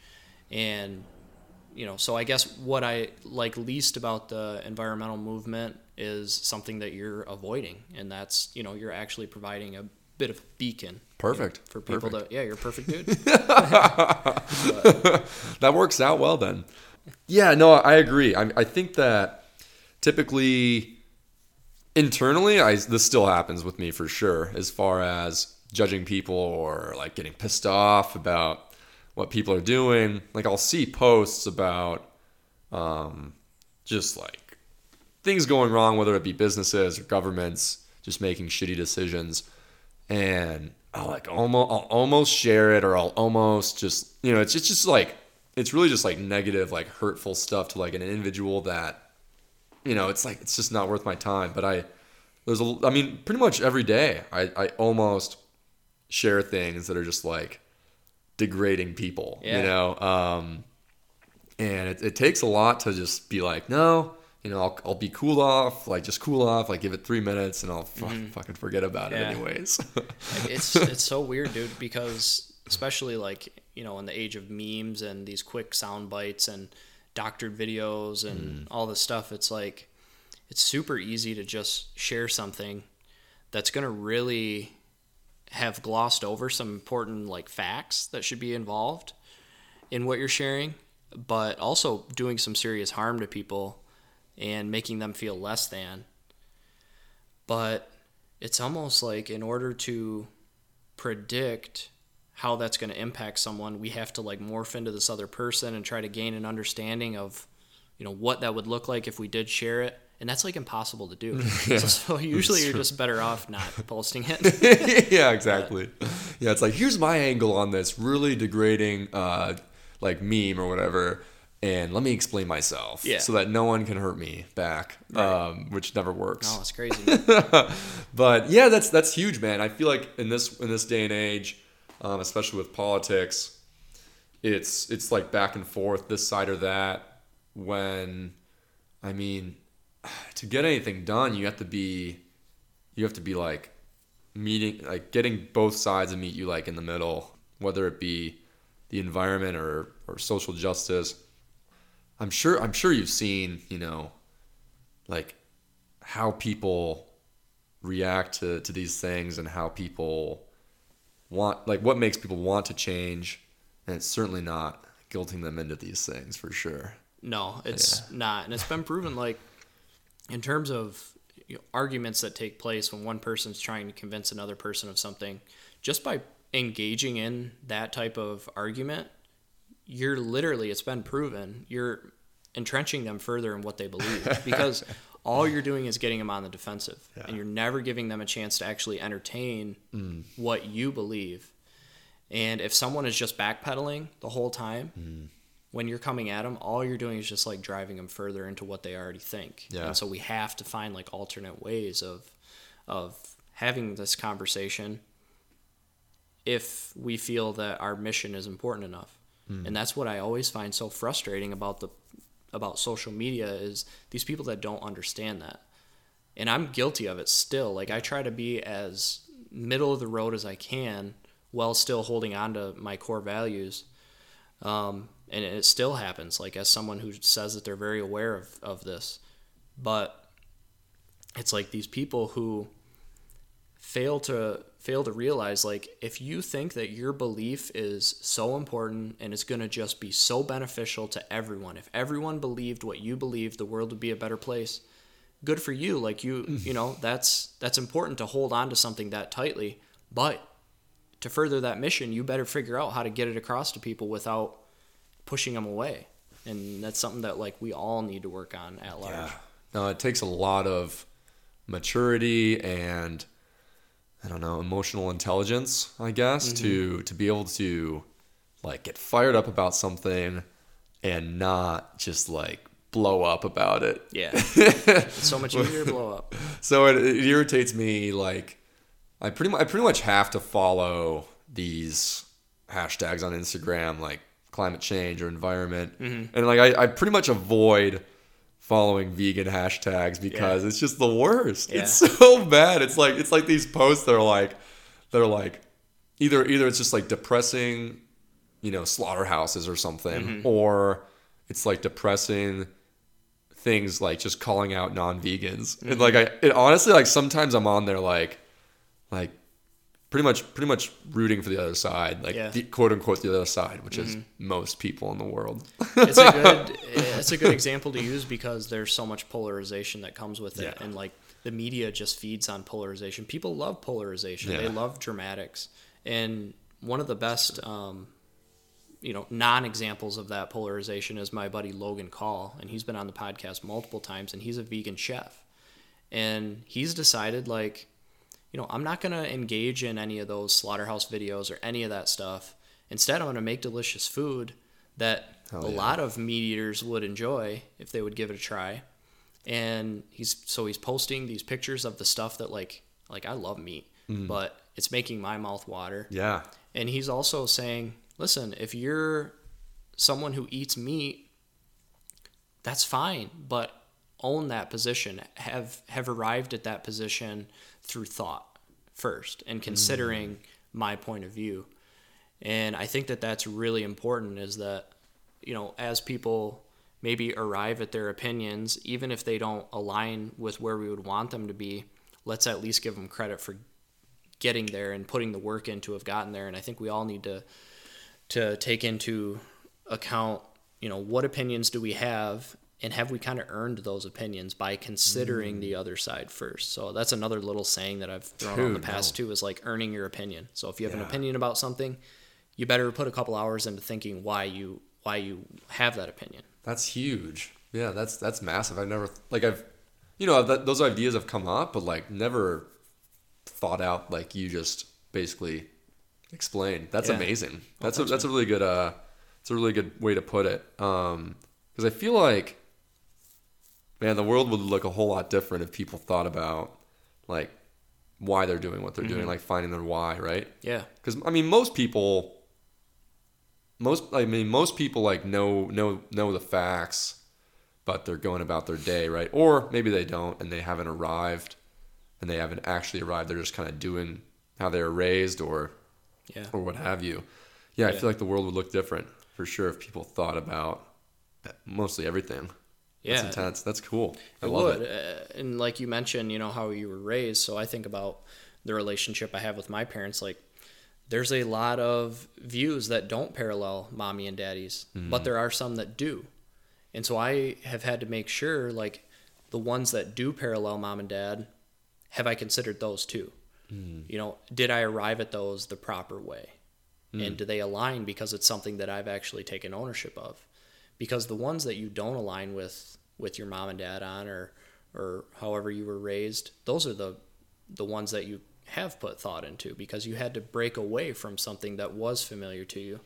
And, you know, so I guess what I like least about the environmental movement is something that you're avoiding. And that's, you know, you're actually providing a bit of a beacon. Perfect. You know, for people perfect. To, yeah, you're a perfect dude. That works out well then. Yeah, no, I agree. I, I think that typically... Internally, I, this still happens with me for sure, as far as judging people or like getting pissed off about what people are doing. Like, I'll see posts about um, just like things going wrong, whether it be businesses or governments just making shitty decisions. And I'll like almost, I'll almost share it, or I'll almost just, you know, it's just, it's just like, it's really just like negative, like hurtful stuff to like an individual that, you know, it's like, it's just not worth my time. But I, there's a, I mean, pretty much every day I, I almost share things that are just like degrading people, yeah. you know? Um, and it, it takes a lot to just be like, no, you know, I'll, I'll be cool off, like just cool off, like give it three minutes and I'll f- mm-hmm. fucking forget about yeah. it anyways. it's, it's so weird, dude, because especially like, you know, in the age of memes and these quick sound bites and doctored videos and mm. all this stuff, it's like, it's super easy to just share something that's going to really have glossed over some important like facts that should be involved in what you're sharing, but also doing some serious harm to people and making them feel less than. But it's almost like in order to predict how that's going to impact someone, we have to like morph into this other person and try to gain an understanding of, you know, what that would look like if we did share it. And that's like impossible to do. Yeah. So, so usually you're just better off not posting it. Yeah, exactly. But, yeah. It's like, here's my angle on this really degrading, uh, like meme or whatever. And let me explain myself yeah. so that no one can hurt me back, right. um, which never works. No, it's crazy. But yeah, that's, that's huge, man. I feel like in this, in this day and age, um, especially with politics, it's, it's like back and forth, this side or that, when, I mean, to get anything done, you have to be, you have to be like meeting, like getting both sides to meet you like in the middle, whether it be the environment or, or social justice. I'm sure I'm sure you've seen, you know, like how people react to, to these things and how people want, like what makes people want to change. And it's certainly not guilting them into these things for sure. No, it's yeah. not. And it's been proven like in terms of, you know, arguments that take place when one person's trying to convince another person of something, just by engaging in that type of argument, you're literally, it's been proven, you're entrenching them further in what they believe, because all you're doing is getting them on the defensive yeah. and you're never giving them a chance to actually entertain mm. what you believe. And if someone is just backpedaling the whole time, mm. when you're coming at them, all you're doing is just like driving them further into what they already think. Yeah. And so we have to find like alternate ways of, of having this conversation if we feel that our mission is important enough. And that's what I always find so frustrating about the about social media is these people that don't understand that. And I'm guilty of it still. Like I try to be as middle of the road as I can while still holding on to my core values. Um, and it still happens, like as someone who says that they're very aware of, of this. But it's like these people who fail to fail to realize, like, if you think that your belief is so important and it's going to just be so beneficial to everyone, if everyone believed what you believed, the world would be a better place. Good for you. Like you, you know, that's, that's important to hold on to something that tightly, but to further that mission, you better figure out how to get it across to people without pushing them away. And that's something that like we all need to work on at large. Yeah. No, it takes a lot of maturity and, I don't know, emotional intelligence, I guess, mm-hmm. to to be able to like get fired up about something and not just like blow up about it. Yeah. It's so much easier to blow up. So it, it irritates me. Like I pretty much I pretty much have to follow these hashtags on Instagram, like climate change or environment. Mm-hmm. And like I, I pretty much avoid following vegan hashtags because yeah. it's just the worst. Yeah. It's so bad. It's like it's like these posts that are like they're like either either it's just like depressing, you know, slaughterhouses or something, mm-hmm. or it's like depressing things like just calling out non-vegans. Mm-hmm. And like I it honestly like sometimes I'm on there like like pretty much pretty much rooting for the other side, like yeah. the, quote unquote the other side, which mm-hmm. is most people in the world. It's a good it's a good example to use because there's so much polarization that comes with it. Yeah. And like the media just feeds on polarization. People love polarization. Yeah. They love dramatics. And one of the best um, you know, non-examples of that polarization is my buddy Logan Call, and he's been on the podcast multiple times, and he's a vegan chef. And he's decided like, you know, I'm not going to engage in any of those slaughterhouse videos or any of that stuff. Instead, I'm going to make delicious food that Hell a yeah. lot of meat eaters would enjoy if they would give it a try. And he's, so he's posting these pictures of the stuff that like, like I love meat, mm. but it's making my mouth water. Yeah. And he's also saying, listen, if you're someone who eats meat, that's fine, but own that position, have, have arrived at that position through thought first and considering mm. my point of view. And I think that that's really important, is that, you know, as people maybe arrive at their opinions, even if they don't align with where we would want them to be, let's at least give them credit for getting there and putting the work in to have gotten there. And I think we all need to to take into account, you know, what opinions do we have, and have we kind of earned those opinions by considering mm. the other side first? So that's another little saying that I've thrown Dude, on the past no. too, is like earning your opinion. So if you have yeah. an opinion about something, you better put a couple hours into thinking why you why you have that opinion. That's huge. Yeah, that's that's massive. I've never, like, I've, you know, that, those ideas have come up, but, like, never thought out like you just basically explained. That's yeah. amazing. That's well, a, that's a really good, uh, it's a really good way to put it. Um, because I feel like, man, the world would look a whole lot different if people thought about, like, why they're doing what they're mm-hmm. doing, like finding their why, right? Yeah. Because, I mean, most people... Most, I mean, most people like know know know the facts, but they're going about their day, right? Or maybe they don't, and they haven't arrived, and they haven't actually arrived. They're just kind of doing how they were raised, or yeah, or what have you. Yeah, yeah, I feel like the world would look different for sure if people thought about mostly everything. Yeah, that's intense. That's cool. I love it. Uh, and like you mentioned, you know how you were raised. So I think about the relationship I have with my parents, like. There's a lot of views that don't parallel mommy and daddy's, mm. but there are some that do. And so I have had to make sure, like, the ones that do parallel mom and dad, have I considered those too? Mm. You know, did I arrive at those the proper way? Mm. And do they align because it's something that I've actually taken ownership of? Because the ones that you don't align with, with your mom and dad on, or, or however you were raised, those are the, the ones that you have put thought into, because you had to break away from something that was familiar to you.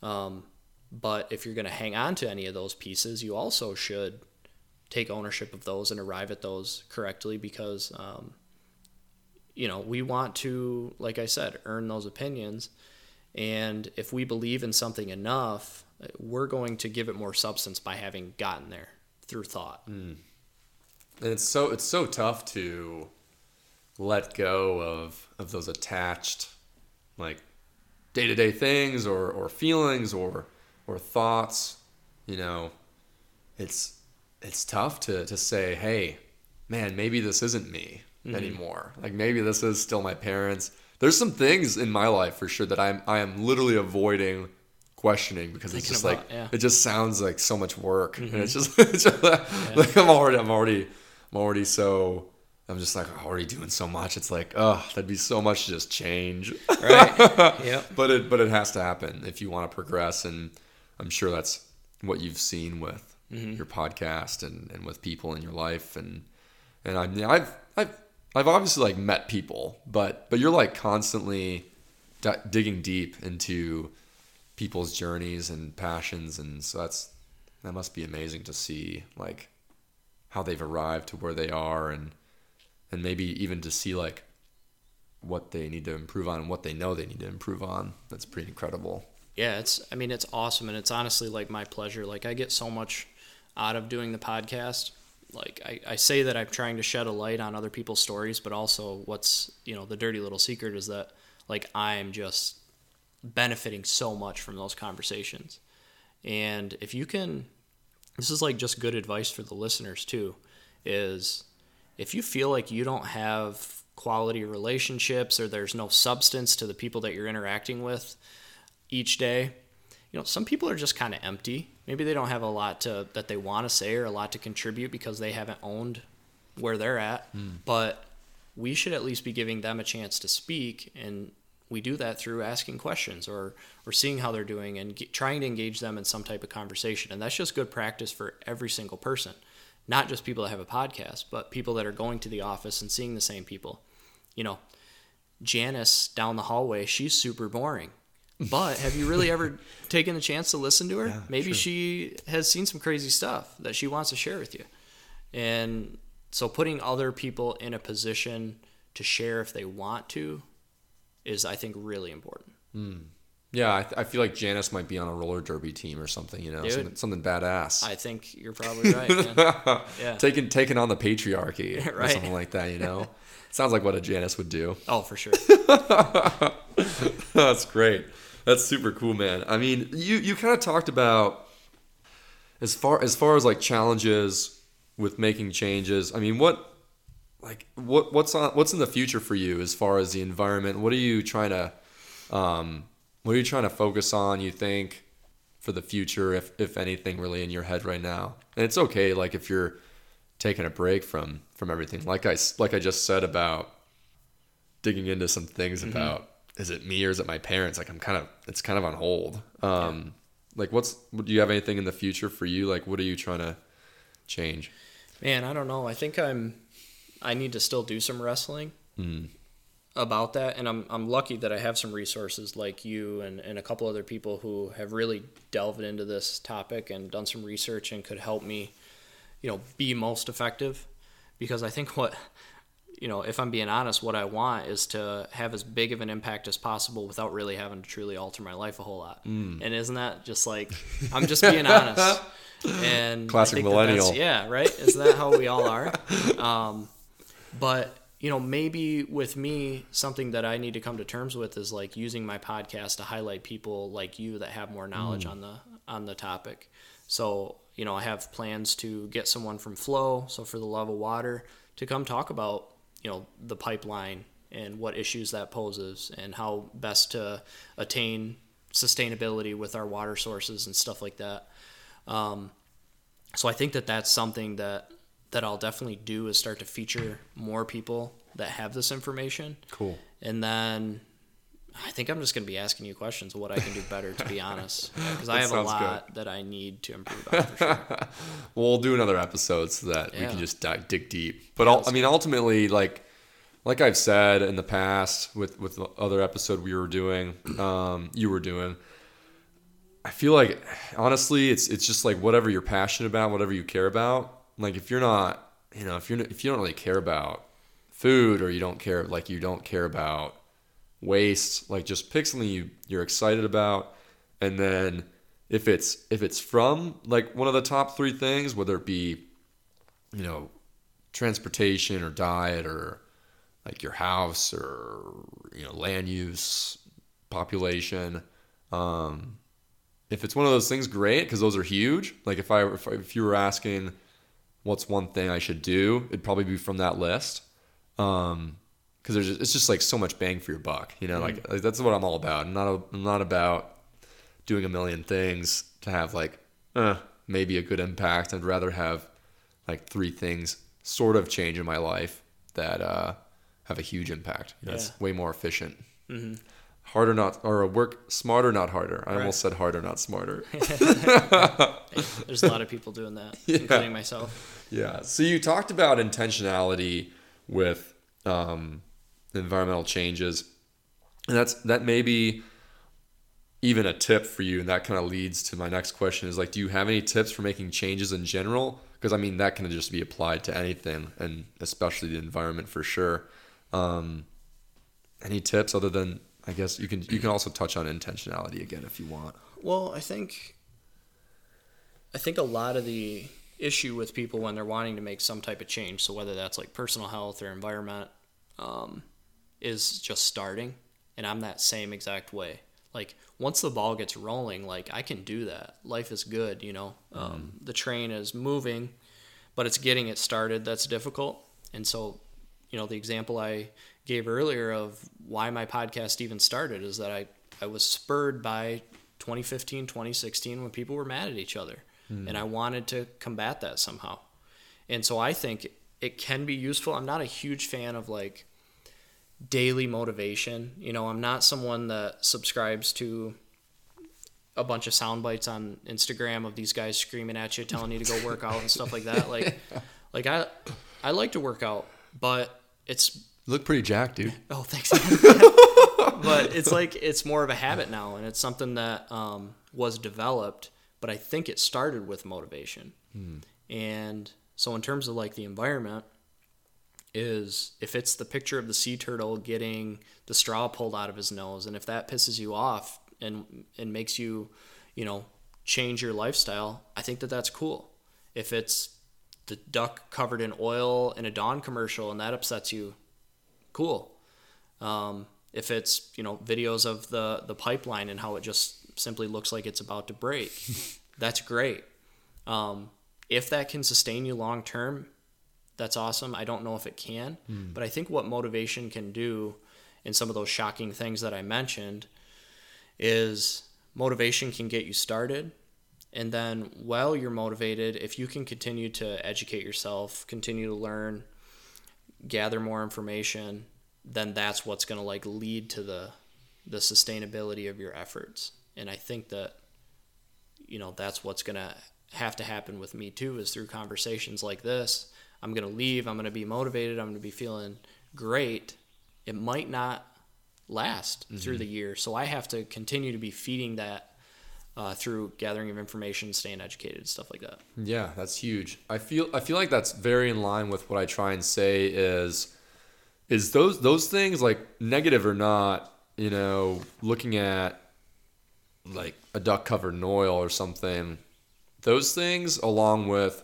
Um, but if you're going to hang on to any of those pieces, you also should take ownership of those and arrive at those correctly, because, um, you know, we want to, like I said, earn those opinions. And if we believe in something enough, we're going to give it more substance by having gotten there through thought. Mm. And it's so, it's so tough to let go of of those attached, like, day-to-day things, or or feelings, or or thoughts. You know, it's it's tough to to say, hey, man, maybe this isn't me mm-hmm. anymore. Like, maybe this is still my parents. There's some things in my life for sure that I'm I am literally avoiding questioning, because Thinking it's just about, like yeah. it just sounds like so much work, mm-hmm. and it's just, it's just yeah. like I'm already I'm already I'm already so. I'm just like, I'm already doing so much. It's like, oh, that'd be so much to just change. Right. Yeah. But it but it has to happen if you want to progress. And I'm sure that's what you've seen with mm-hmm. your podcast and, and with people in your life. And and I mean, I've I've I've obviously like met people, but but you're like constantly d- digging deep into people's journeys and passions, and so that's that must be amazing to see, like, how they've arrived to where they are, and and maybe even to see, like, what they need to improve on and what they know they need to improve on. That's pretty incredible. Yeah, it's, I mean, it's awesome. And it's honestly, like, my pleasure. Like, I get so much out of doing the podcast. Like, I, I say that I'm trying to shed a light on other people's stories, but also what's, you know, the dirty little secret is that, like, I'm just benefiting so much from those conversations. And if you can, this is, like, just good advice for the listeners, too, is... if you feel like you don't have quality relationships, or there's no substance to the people that you're interacting with each day, you know, some people are just kind of empty. Maybe they don't have a lot to that they want to say, or a lot to contribute, because they haven't owned where they're at. Mm. But we should at least be giving them a chance to speak, and we do that through asking questions, or or seeing how they're doing, and get, trying to engage them in some type of conversation. And that's just good practice for every single person. Not just people that have a podcast, but people that are going to the office and seeing the same people. you know, Janice down the hallway, she's super boring. But have you really ever taken the chance to listen to her? Yeah, Maybe sure. she has seen some crazy stuff that she wants to share with you. And so putting other people in a position to share if they want to is, I think, really important. Mm. Yeah, I, th- I feel like Janice might be on a roller derby team or something, you know, Dude, something, something badass. I think you're probably right, man. Yeah. Taking, taking on the patriarchy right. or something like that, you know. Sounds like what a Janice would do. Oh, for sure. That's great. That's super cool, man. I mean, you, you kind of talked about as far as far as like challenges with making changes. I mean, what like what what's on what's in the future for you as far as the environment? What are you trying to um, what are you trying to focus on, you think, for the future, if if anything really in your head right now? And it's okay, like if you're taking a break from from everything. Like I like I just said about digging into some things mm-hmm. about. Is it me or is it my parents? Like I'm kind of, it's kind of on hold. Um, like what's, do you have anything in the future for you? Like, what are you trying to change? Man, I don't know. I think I'm, I need to still do some wrestling mm. about that. And I'm, I'm lucky that I have some resources like you and, and a couple other people who have really delved into this topic and done some research and could help me, you know, be most effective. Because I think what, you know, if I'm being honest, what I want is to have as big of an impact as possible without really having to truly alter my life a whole lot. Mm. And isn't that just like, I'm just being honest. And classic millennial. Yeah, right? Isn't that how we all are? Um, but, you know, maybe with me, something that I need to come to terms with is like using my podcast to highlight people like you that have more knowledge mm. on the on the topic. So, you know, I have plans to get someone from Flow, so for the love of water, to come talk about, you know, the pipeline and what issues that poses and how best to attain sustainability with our water sources and stuff like that. Um, so I think that that's something that, that I'll definitely do is start to feature more people that have this information. Cool. And then I think I'm just going to be asking you questions of what I can do better, to be honest, because I have a lot good. that I need to improve on. For sure. We'll do another episode so that yeah. we can just dive, dig deep. But yeah, I mean, ultimately, like like I've said in the past with, with the other episode we were doing, um, you were doing, I feel like, honestly, it's it's just like whatever you're passionate about, whatever you care about. Like if you're not, you know, if you're if you don't really care about food or you don't care, like you don't care about waste, like just pick something you you're excited about, and then if it's if it's from like one of the top three things, whether it be, you know, transportation or diet or like your house or, you know, land use, population, um if it's one of those things, great, because those are huge. Like if I if, if you were asking what's one thing I should do, it'd probably be from that list. um Because there's just, it's just like so much bang for your buck, you know. Like, like that's what I'm all about. I'm not a, I'm not about doing a million things to have like uh, maybe a good impact. I'd rather have like three things sort of change in my life that uh, have a huge impact. You know, yeah. It's way more efficient. Mm-hmm. Harder, not or work smarter, not harder. I right. almost said harder, not smarter. There's a lot of people doing that, yeah. including myself. Yeah. So you talked about intentionality with. Um, environmental changes, and that's that may be even a tip for you, and that kind of leads to my next question is like, do you have any tips for making changes in general? Because I mean that can just be applied to anything, and especially the environment for sure. Um any tips other than, I guess you can you can also touch on intentionality again if you want. Well, I think I think a lot of the issue with people when they're wanting to make some type of change, so whether that's like personal health or environment, um is just starting. And I'm that same exact way. Like once the ball gets rolling, like I can do that. Life is good, you know. Um, um the train is moving, but it's getting it started that's difficult. And so, you know, the example I gave earlier of why my podcast even started is that I I was spurred by twenty fifteen, twenty sixteen when people were mad at each other, mm. and I wanted to combat that somehow. And so I think it can be useful. I'm not a huge fan of like daily motivation. You know, I'm not someone that subscribes to a bunch of sound bites on Instagram of these guys screaming at you, telling you to go work out and stuff like that. Like, like I, I like to work out, but it's You look pretty jacked, dude. Oh, thanks. But it's like, it's more of a habit now, and it's something that um, was developed, but I think it started with motivation. Mm. And so in terms of like the environment, is if it's the picture of the sea turtle getting the straw pulled out of his nose, and if that pisses you off and and makes you, you know, change your lifestyle, I think that that's cool. If it's the duck covered in oil in a Dawn commercial and that upsets you, cool. Um, if it's, you know, videos of the, the pipeline and how it just simply looks like it's about to break, that's great. Um, if that can sustain you long term, that's awesome. I don't know if it can, mm. but I think what motivation can do in some of those shocking things that I mentioned is motivation can get you started. And then while you're motivated, if you can continue to educate yourself, continue to learn, gather more information, then that's what's going to like lead to the the sustainability of your efforts. And I think that, you know, that's what's going to have to happen with me too, is through conversations like this. I'm going to leave. I'm going to be motivated. I'm going to be feeling great. It might not last mm-hmm. through the year. So I have to continue to be feeding that uh, through gathering of information, staying educated, stuff like that. Yeah, that's huge. I feel, I feel like that's very in line with what I try and say is, is those, those things like negative or not, you know, looking at like a duck covered in oil or something, those things along with,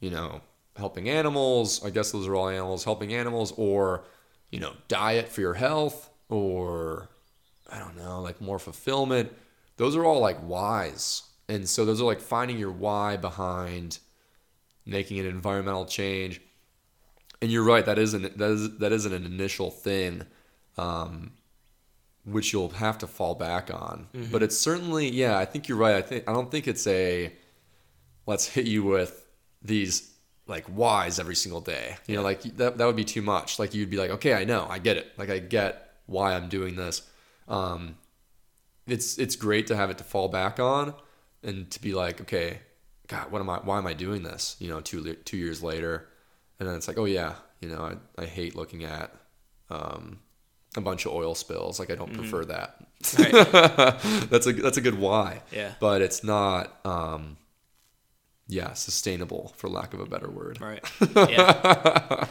you know, helping animals, I guess those are all animals, helping animals, or, you know, diet for your health, or I don't know, like more fulfillment. Those are all like whys. And so those are like finding your why behind making an environmental change. And you're right, that isn't, that is, that isn't an initial thing, um, which you'll have to fall back on. Mm-hmm. But it's certainly, yeah, I think you're right. I think, I don't think it's a, let's hit you with these like whys every single day, you know, like that, that would be too much. Like you'd be like, okay, I know, I get it. Like I get why I'm doing this. Um, it's, it's great to have it to fall back on and to be like, okay, God, what am I, why am I doing this? You know, two, two years later. And then it's like, oh yeah, you know, I, I hate looking at, um, a bunch of oil spills. Like I don't mm-hmm. prefer that. Right. That's a, that's a good why. Yeah. But it's not, um, yeah, sustainable, for lack of a better word. Right. Yeah.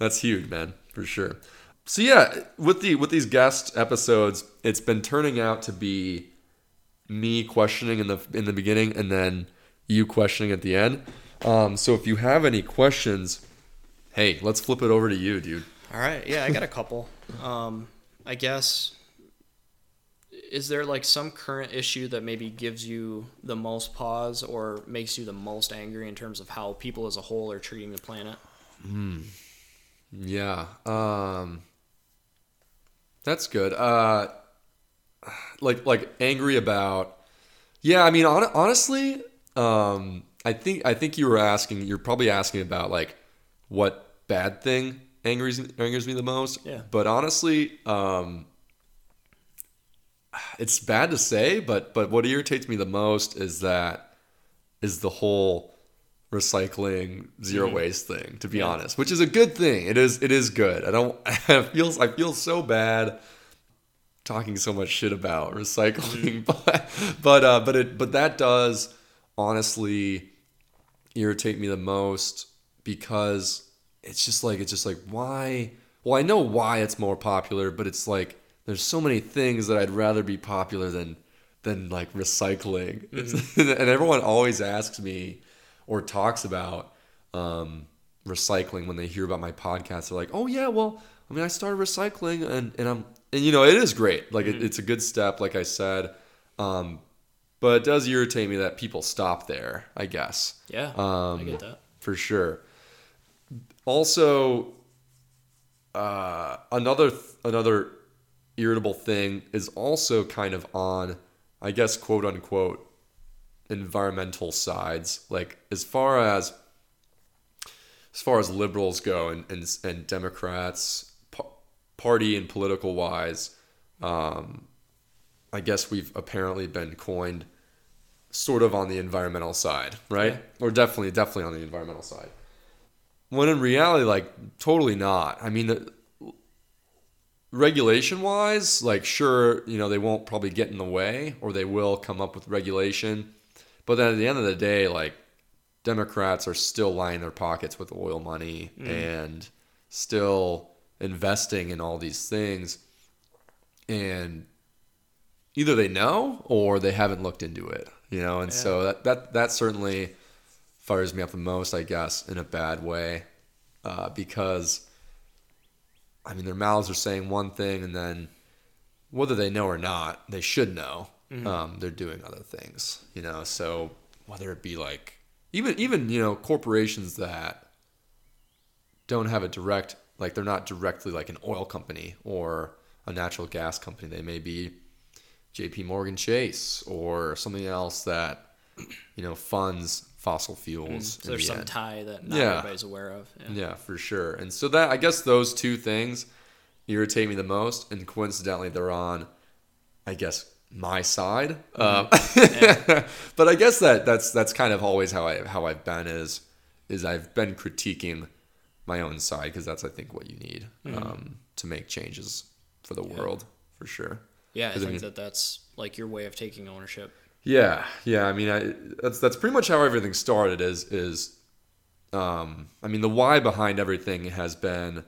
That's huge, man, for sure. So yeah, with the with these guest episodes, it's been turning out to be me questioning in the in the beginning and then you questioning at the end. Um, so if you have any questions, hey, let's flip it over to you, dude. All right. Yeah, I got a couple. Um, I guess. Is there like some current issue that maybe gives you the most pause or makes you the most angry in terms of how people as a whole are treating the planet? Mm. Yeah. Um, that's good. Uh, like, like angry about, yeah, I mean, on, honestly, um, I think, I think you were asking, you're probably asking about like what bad thing angers, angers me the most. Yeah. But honestly, um, it's bad to say, but but what irritates me the most is that is the whole recycling zero mm-hmm. waste thing, to be yeah. honest, which is a good thing. It is it is good. I don't I feel I feel so bad talking so much shit about recycling, mm-hmm. but but uh, but it but that does honestly irritate me the most, because it's just like it's just like why? Well, I know why it's more popular, but it's like there's so many things that I'd rather be popular than than like recycling. Mm-hmm. And everyone always asks me or talks about um, recycling when they hear about my podcast. They're like, oh yeah, well, I mean, I started recycling and, and I'm, and you know, it is great. Like mm-hmm. it, it's a good step, like I said. Um, but it does irritate me that people stop there, I guess. Yeah, um, I get that. For sure. Also, uh, another, th- another, irritable thing is also kind of on, I guess, quote unquote, environmental sides. Like as far as, as far as liberals go and, and, and Democrats party and political wise, um, I guess we've apparently been coined sort of on the environmental side, right? Yeah. Or definitely, definitely on the environmental side. When in reality, like, totally not. I mean, the, regulation-wise, like, sure, you know, they won't probably get in the way, or they will come up with regulation. But then at the end of the day, like, Democrats are still lining their pockets with oil money mm. and still investing in all these things. And either they know or they haven't looked into it, you know? And yeah. so that, that, that certainly fires me up the most, I guess, in a bad way, uh, because, I mean, their mouths are saying one thing, and then whether they know or not, they should know, mm-hmm. um, they're doing other things, you know? So whether it be like, even, even, you know, corporations that don't have a direct, like, they're not directly like an oil company or a natural gas company, they may be J P Morgan Chase or something else that, you know, funds fossil fuels. Mm, so there's some end. tie that not yeah. everybody's aware of. Yeah. yeah, for sure. And so that, I guess those two things irritate me the most, and coincidentally they're on, I guess, my side. Mm-hmm. Uh, yeah. But I guess that that's that's kind of always how I how I've been is is I've been critiquing my own side, because that's, I think, what you need mm-hmm. um, to make changes for the yeah. world, for sure. Yeah, I think I mean, that that's like your way of taking ownership. Yeah, yeah. I mean, I, that's that's pretty much how everything started. Is is, um, I mean, the why behind everything has been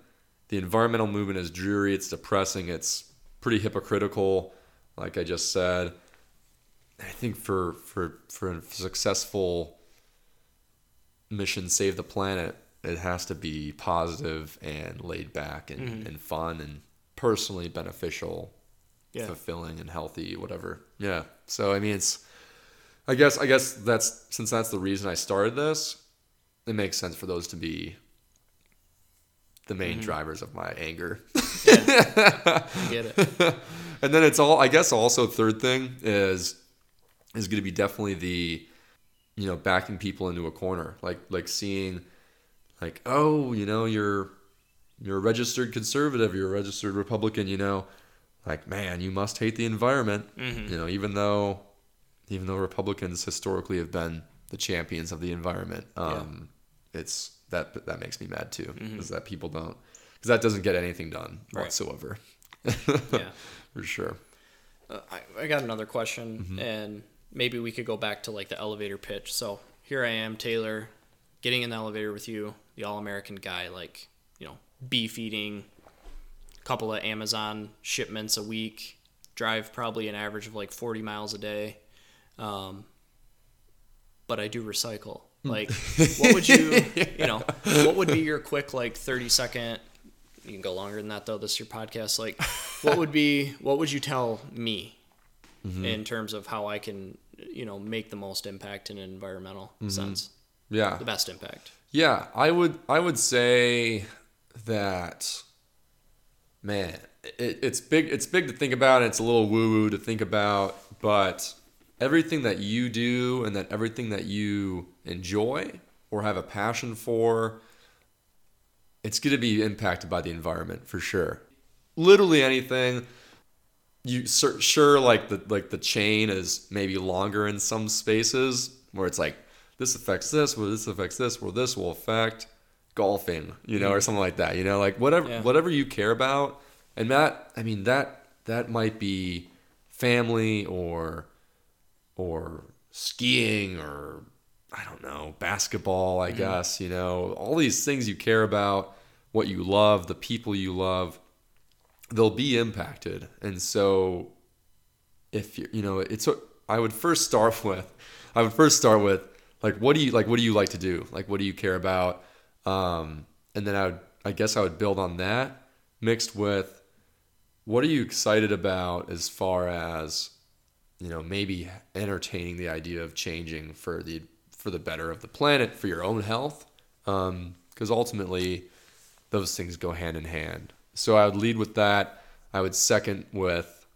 the environmental movement is dreary, it's depressing, it's pretty hypocritical, like I just said. I think for for for a successful mission, save the planet, it has to be positive and laid back and, mm-hmm. and fun and personally beneficial. Yeah. Fulfilling and healthy, whatever. Yeah. So I mean, it's. I guess. I guess that's since that's the reason I started this. It makes sense for those to be the main mm-hmm. drivers of my anger. Yeah, I get it. And then it's all. I guess also third thing is is going to be definitely the, you know, backing people into a corner, like like seeing, like oh you know you're you're a registered conservative, you're a registered Republican, you know. Like, man, you must hate the environment, mm-hmm. you know, even though even though Republicans historically have been the champions of the environment. Um, yeah. It's that that makes me mad, too, because mm-hmm. that people don't because that doesn't get anything done right. whatsoever. Yeah, for sure. Uh, I, I got another question, mm-hmm. and maybe we could go back to like the elevator pitch. So here I am, Taylor, getting in the elevator with you, the all-American guy, like, you know, beef eating, couple of Amazon shipments a week, drive probably an average of like forty miles a day. Um, but I do recycle. Like, what would you, you know, what would be your quick, like thirty second, you can go longer than that though, this is your podcast. Like what would be, what would you tell me mm-hmm. in terms of how I can, you know, make the most impact in an environmental mm-hmm. sense? Yeah. The best impact. Yeah. I would, I would say that, man, it, it's big. It's big to think about. And it's a little woo-woo to think about, but everything that you do and that everything that you enjoy or have a passion for, it's going to be impacted by the environment for sure. Literally anything. You sure like the like the chain is maybe longer in some spaces where it's like this affects this, well this affects this, well this will affect golfing, you know, or something like that, you know, like whatever, yeah. whatever you care about. And that, I mean, that, that might be family or, or skiing or I don't know, basketball, I mm. guess, you know, all these things you care about, what you love, the people you love, they'll be impacted. And so if you, you know, it's, I would first start with, I would first start with like, what do you like, what do you like to do? Like, what do you care about? Um, and then I would, I guess I would build on that mixed with what are you excited about as far as, you know, maybe entertaining the idea of changing for the, for the better of the planet, for your own health. Um, 'cause ultimately those things go hand in hand. So I would lead with that. I would second with,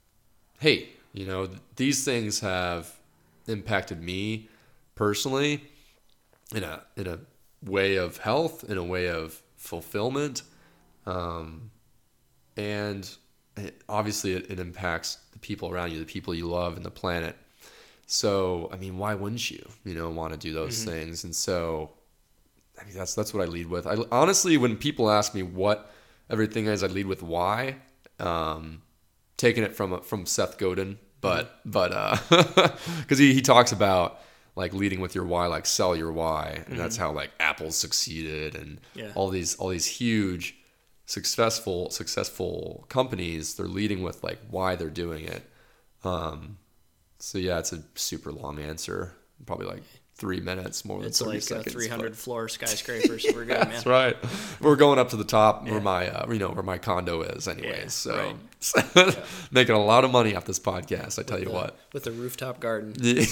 hey, you know, th- these things have impacted me personally in a, in a, way of health, in a way of fulfillment. Um, and it, obviously it, it impacts the people around you, the people you love and the planet. So, I mean, why wouldn't you, you know, want to do those mm-hmm. things? And so, I mean, that's that's what I lead with. I honestly, when people ask me what everything is, I lead with why. Um, taking it from from Seth Godin, but but uh, because he he talks about like leading with your why, like sell your why, and mm-hmm. that's how like Apple succeeded and yeah. all these all these huge successful successful companies, they're leading with like why they're doing it. Um, so yeah, it's a super long answer, probably like three minutes more than it's thirty like seconds. It's like a three hundred but... floor skyscraper, so we're good, man. That's right. We're going up to the top yeah. where my uh, you know where my condo is, anyways. Yeah, so right. yeah. making a lot of money off this podcast, I tell with you the, what. With the rooftop garden. yeah,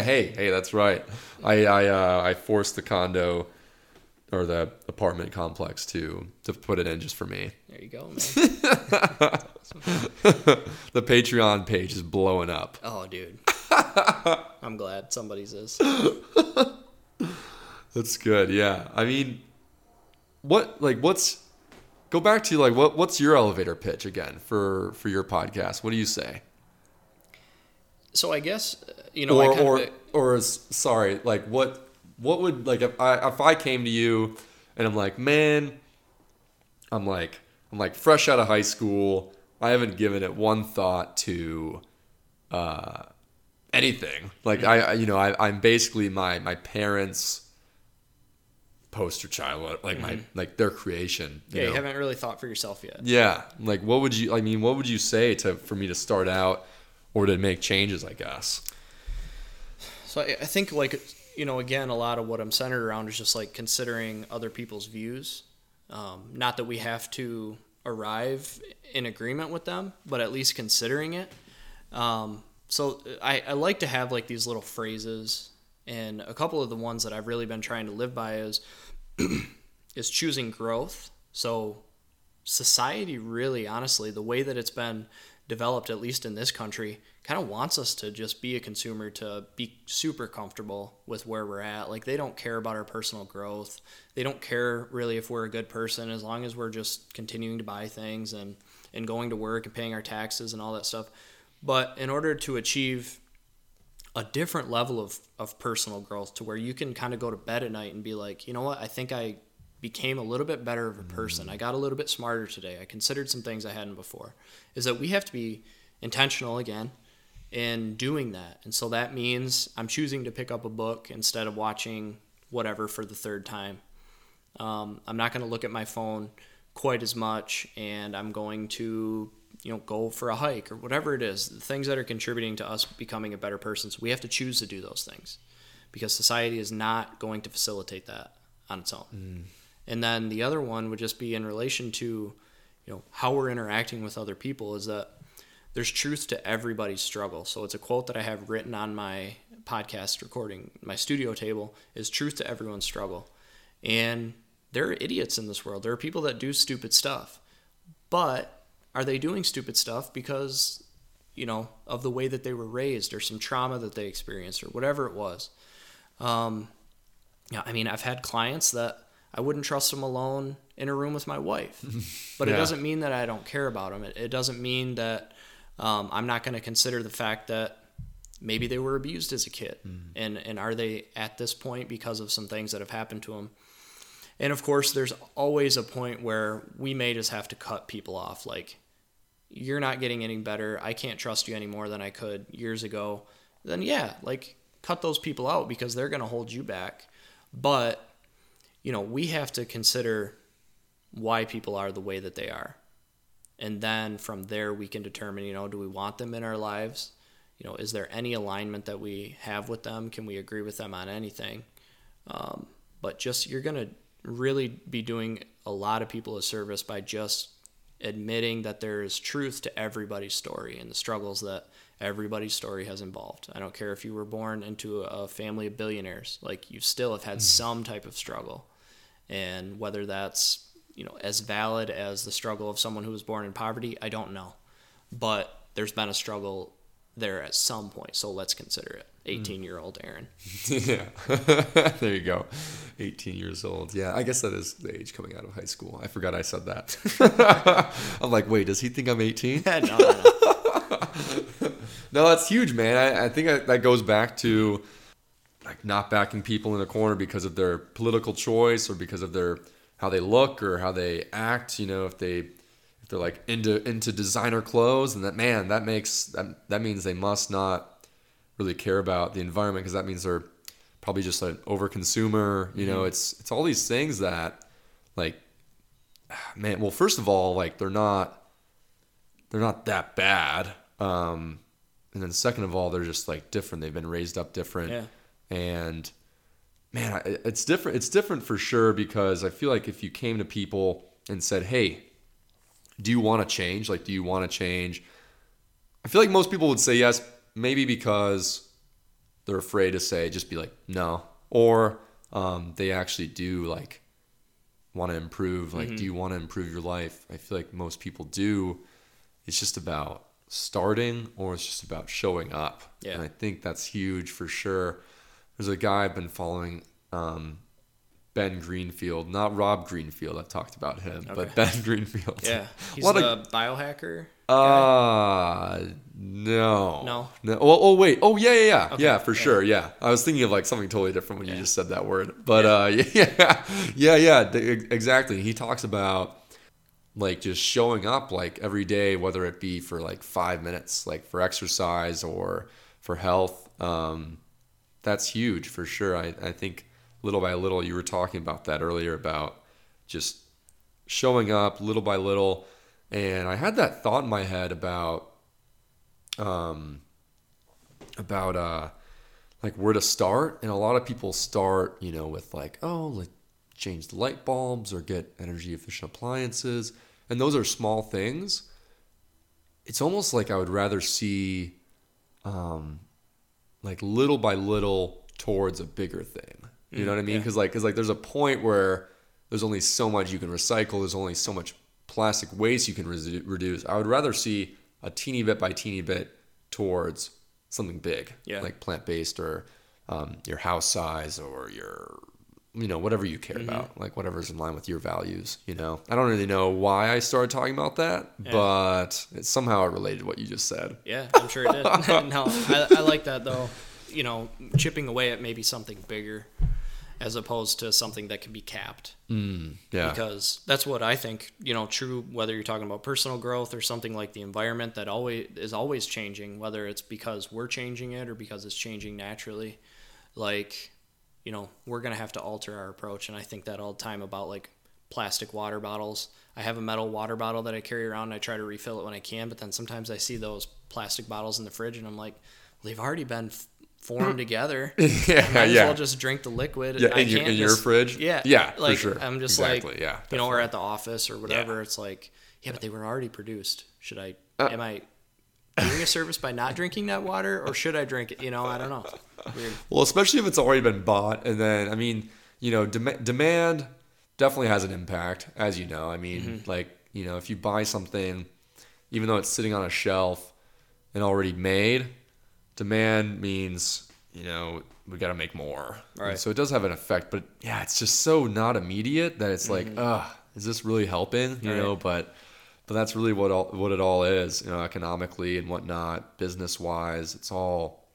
hey, hey, that's right. I I uh, I forced the condo or the apartment complex to to put it in just for me. There you go, man. The Patreon page is blowing up. Oh, dude. I'm glad somebody's is. That's good. Yeah. I mean, what, like, what's, go back to like, what, what's your elevator pitch again for, for your podcast? What do you say? So I guess, you know, or, I kind or, of, or sorry, like what, what would like, if I, if I came to you and I'm like, man, I'm like, I'm like fresh out of high school. I haven't given it one thought to, uh, anything like I, you know, I, I'm basically my, my parents' poster child, like mm-hmm. my, like their creation. You yeah, know? You haven't really thought for yourself yet. Yeah, like what would you? I mean, what would you say to for me to start out or to make changes? I guess. So I, I think, like you know, again, a lot of what I'm centered around is just like considering other people's views. Um, not that we have to arrive in agreement with them, but at least considering it. Um, So I, I like to have like these little phrases, and a couple of the ones that I've really been trying to live by is is choosing growth. So society really, honestly, the way that it's been developed, at least in this country, kind of wants us to just be a consumer, to be super comfortable with where we're at. Like they don't care about our personal growth. They don't care really if we're a good person, as long as we're just continuing to buy things and, and going to work and paying our taxes and all that stuff. But in order to achieve a different level of, of personal growth to where you can kind of go to bed at night and be like, you know what, I think I became a little bit better of a person. I got a little bit smarter today. I considered some things I hadn't before. Is that we have to be intentional again in doing that. And so that means I'm choosing to pick up a book instead of watching whatever for the third time. Um, I'm not going to look at my phone quite as much, and I'm going to you know, go for a hike or whatever it is, the things that are contributing to us becoming a better person. So we have to choose to do those things because society is not going to facilitate that on its own. Mm. And then the other one would just be in relation to, you know, how we're interacting with other people, is that there's truth to everybody's struggle. So it's a quote that I have written on my podcast recording, my studio table, is truth to everyone's struggle. And there are idiots in this world. There are people that do stupid stuff, but are they doing stupid stuff because, you know, of the way that they were raised or some trauma that they experienced or whatever it was? Um, yeah, I mean, I've had clients that I wouldn't trust them alone in a room with my wife, but yeah. It doesn't mean that I don't care about them. It, it doesn't mean that um, I'm not going to consider the fact that maybe they were abused as a kid. Mm. And, and are they at this point because of some things that have happened to them? And of course, there's always a point where we may just have to cut people off. Like, you're not getting any better. I can't trust you any more than I could years ago. Then yeah, like cut those people out because they're going to hold you back. But, you know, we have to consider why people are the way that they are. And then from there we can determine, you know, do we want them in our lives? You know, is there any alignment that we have with them? Can we agree with them on anything? Um, but just, you're going to really be doing a lot of people a service by just admitting that there is truth to everybody's story and the struggles that everybody's story has involved. I don't care if you were born into a family of billionaires, like you still have had mm. some type of struggle. And whether that's, you know, as valid as the struggle of someone who was born in poverty, I don't know. But there's been a struggle there at some point. So let's consider it. eighteen-year-old Aaron. Yeah. There you go. eighteen years old. Yeah, I guess that is the age coming out of high school. I forgot I said that. I'm like, wait, does he think I'm eighteen? no, no, no. no, that's huge, man. I, I think I, that goes back to like not backing people in a corner because of their political choice or because of their how they look or how they act. You know, if they if they're like into into designer clothes, and that man that makes that that means they must not really care about the environment, because that means they're probably just an overconsumer. You know, mm-hmm. it's it's all these things that like, man. Well, first of all, like they're not they're not that bad. Um, and then second of all, they're just like different. They've been raised up different. Yeah. And man, it's different. It's different for sure, because I feel like if you came to people and said, "Hey, do you want to change? Like, do you want to change?" I feel like most people would say yes, maybe because they're afraid to say, just be like, no. Or um, they actually do like want to improve. Like, mm-hmm. do you want to improve your life? I feel like most people do. It's just about starting, or it's just about showing up. Yeah. And I think that's huge for sure. There's a guy I've been following, um, Ben Greenfield, not Rob Greenfield. I've talked about him, okay. but Ben Greenfield. Yeah, he's a of, biohacker guy. Uh, no. No? No. Oh, oh wait. Oh, yeah, yeah, yeah. Okay. Yeah, for yeah. sure, yeah. I was thinking of like something totally different when yeah. you just said that word. But yeah. Uh, yeah, yeah, yeah, exactly. He talks about like just showing up like every day, whether it be for like five minutes, like for exercise or for health. Um That's huge for sure. I, I think little by little, you were talking about that earlier about just showing up little by little. And I had that thought in my head about, um, about, uh, like where to start. And a lot of people start, you know, with like, oh, like change the light bulbs or get energy efficient appliances. And those are small things. It's almost like I would rather see, um, like little by little towards a bigger thing. You know what I mean? Because yeah. like, cause like there's a point where there's only so much you can recycle. There's only so much plastic waste you can re- reduce. I would rather see a teeny bit by teeny bit towards something big, yeah. like plant-based or um, your house size or your, you know, whatever you care mm-hmm. about, like whatever's in line with your values, you know? I don't really know why I started talking about that, yeah. but it somehow it related to what you just said. Yeah, I'm sure it did. No, I, I like that though. You know, chipping away at maybe something bigger as opposed to something that can be capped. Mm, yeah. Because that's what I think, you know, true, whether you're talking about personal growth or something like the environment that always is always changing, whether it's because we're changing it or because it's changing naturally, like, you know, we're going to have to alter our approach. And I think that all the time about like plastic water bottles. I have a metal water bottle that I carry around and I try to refill it when I can. But then sometimes I see those plastic bottles in the fridge and I'm like, well, they've already been f- formed together. Yeah, I might as yeah. well just drink the liquid. Yeah, I in, your, in your just, fridge? Yeah. Yeah, like, for sure. I'm just exactly, like, yeah, definitely. You know, or at the office or whatever. Yeah. It's like, yeah, but they were already produced. Should I, uh, am I doing a service by not drinking that water, or should I drink it? You know, I don't know. Weird. Well, especially if it's already been bought. And then, I mean, you know, dem- demand definitely has an impact, as you know. I mean, mm-hmm. like, you know, if you buy something, even though it's sitting on a shelf and already made, demand means, you know, we got to make more. Right. And so it does have an effect. But yeah, it's just so not immediate that it's mm-hmm. like, ugh, is this really helping? You right. know, but but that's really what all, what it all is, you know, economically and whatnot, business-wise. It's all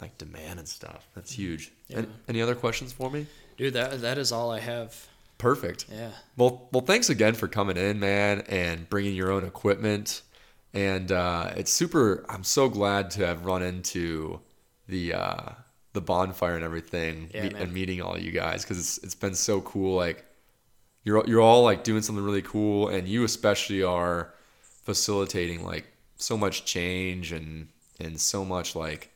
like demand and stuff. That's huge. Yeah. And, any other questions for me? Dude, that that is all I have. Perfect. Yeah. Well, well, thanks again for coming in, man, and bringing your own equipment. And uh, it's super, I'm so glad to have run into the uh, the bonfire and everything yeah, me- and meeting all you guys, because it's it's been so cool. Like you're you're all like doing something really cool, and you especially are facilitating like so much change and and so much like,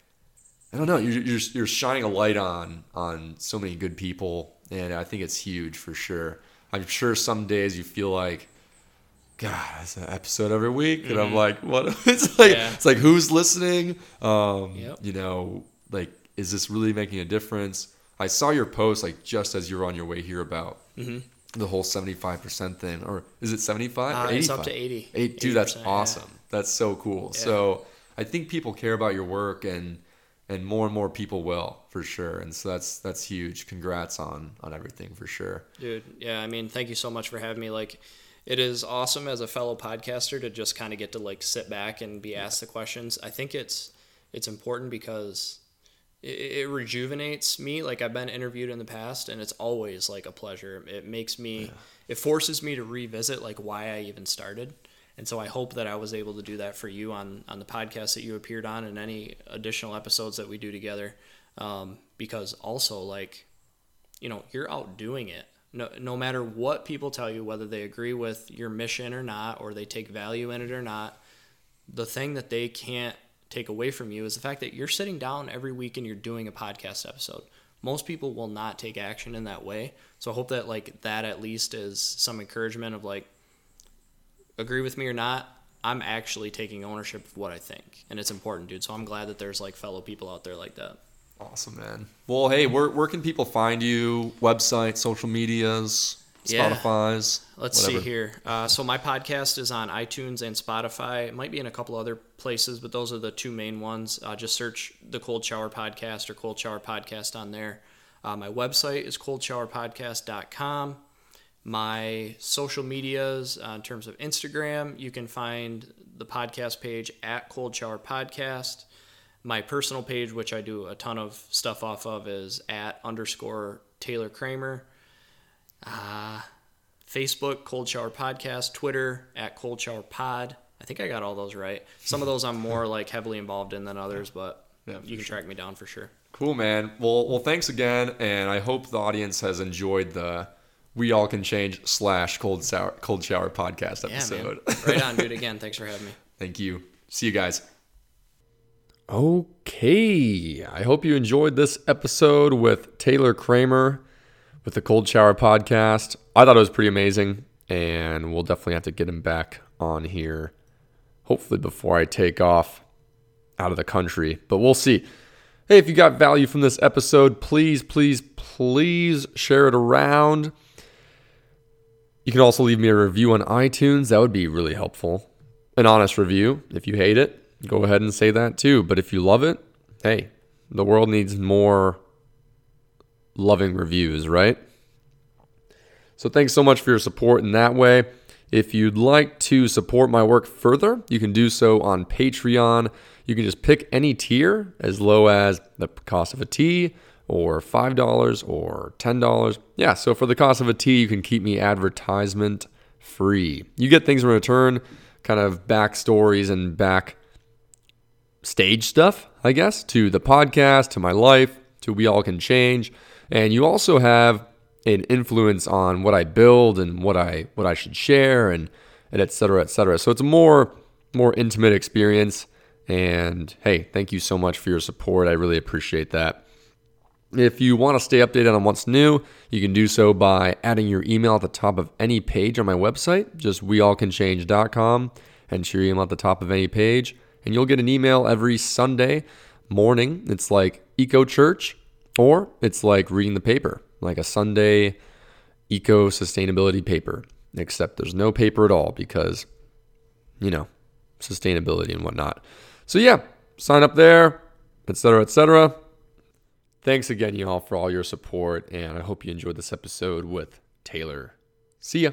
I don't know. You're, you're you're shining a light on on so many good people, and I think it's huge for sure. I'm sure some days you feel like, God, it's an episode every week, mm-hmm. and I'm like, what? It's like yeah. it's like who's listening? Um, yep. You know, like is this really making a difference? I saw your post like just as you were on your way here about mm-hmm. the whole seventy-five percent thing, or is it seventy-five? Uh, it's up to eighty. Eight, dude, that's awesome. Yeah. That's so cool. Yeah. So I think people care about your work, and. And more and more people will, for sure. And so that's that's huge. Congrats on on everything, for sure. Dude, yeah, I mean, thank you so much for having me. Like, it is awesome as a fellow podcaster to just kind of get to, like, sit back and be asked yeah. the questions. I think it's it's important because it, it rejuvenates me. Like, I've been interviewed in the past, and it's always like a pleasure. It makes me, yeah. it forces me to revisit like why I even started. And so I hope that I was able to do that for you on, on the podcast that you appeared on, and any additional episodes that we do together. Um, because also, like, you know, you're out doing it. No, no matter what people tell you, whether they agree with your mission or not, or they take value in it or not, the thing that they can't take away from you is the fact that you're sitting down every week and you're doing a podcast episode. Most people will not take action in that way. So I hope that, like, that at least is some encouragement of, like, agree with me or not, I'm actually taking ownership of what I think. And it's important, dude. So I'm glad that there's, like, fellow people out there like that. Awesome, man. Well, hey, where where can people find you? Website, social medias, yeah. Spotify's? Let's whatever. see here. Uh, so my podcast is on iTunes and Spotify. It might be in a couple other places, but those are the two main ones. Uh, just search the Cold Shower Podcast or Cold Shower Podcast on there. Uh, my website is cold shower podcast dot com. My social medias, uh, in terms of Instagram, you can find the podcast page at Cold Shower Podcast. My personal page, which I do a ton of stuff off of, is at underscore Taylor Kramer. Uh, Facebook, Cold Shower Podcast. Twitter, at Cold Shower Pod. I think I got all those right. Some of those I'm more like heavily involved in than others, but yeah, you can sure. track me down for sure. Cool, man. Well, well, thanks again, and I hope the audience has enjoyed the We All Can Change slash Cold Shower, Cold Shower Podcast episode. Yeah, man. Right on, dude. Again, thanks for having me. Thank you. See you guys. Okay, I hope you enjoyed this episode with Taylor Kramer with the Cold Shower Podcast. I thought it was pretty amazing, and we'll definitely have to get him back on here, hopefully before I take off out of the country, but we'll see. Hey, if you got value from this episode, please, please, please share it around. You can also leave me a review on iTunes. That would be really helpful. An honest review if you hate it. Go ahead and say that too. But if you love it, hey, the world needs more loving reviews, right? So thanks so much for your support in that way. If you'd like to support my work further, you can do so on Patreon. You can just pick any tier as low as the cost of a tea or five dollars or ten dollars. Yeah, so for the cost of a tea, you can keep me advertisement free. You get things in return, kind of backstories and back stage stuff, I guess, to the podcast, to my life, to We All Can Change. And you also have an influence on what I build and what I what I should share and, and et cetera, et cetera. So it's a more, more intimate experience. And hey, thank you so much for your support. I really appreciate that. If you want to stay updated on what's new, you can do so by adding your email at the top of any page on my website, just we all can change dot com, and your email at the top of any page. And you'll get an email every Sunday morning. It's like Eco Church, or it's like reading the paper, like a Sunday eco sustainability paper, except there's no paper at all because, you know, sustainability and whatnot. So yeah, sign up there, et cetera, et cetera. Thanks again, y'all, for all your support, and I hope you enjoyed this episode with Taylor. See ya.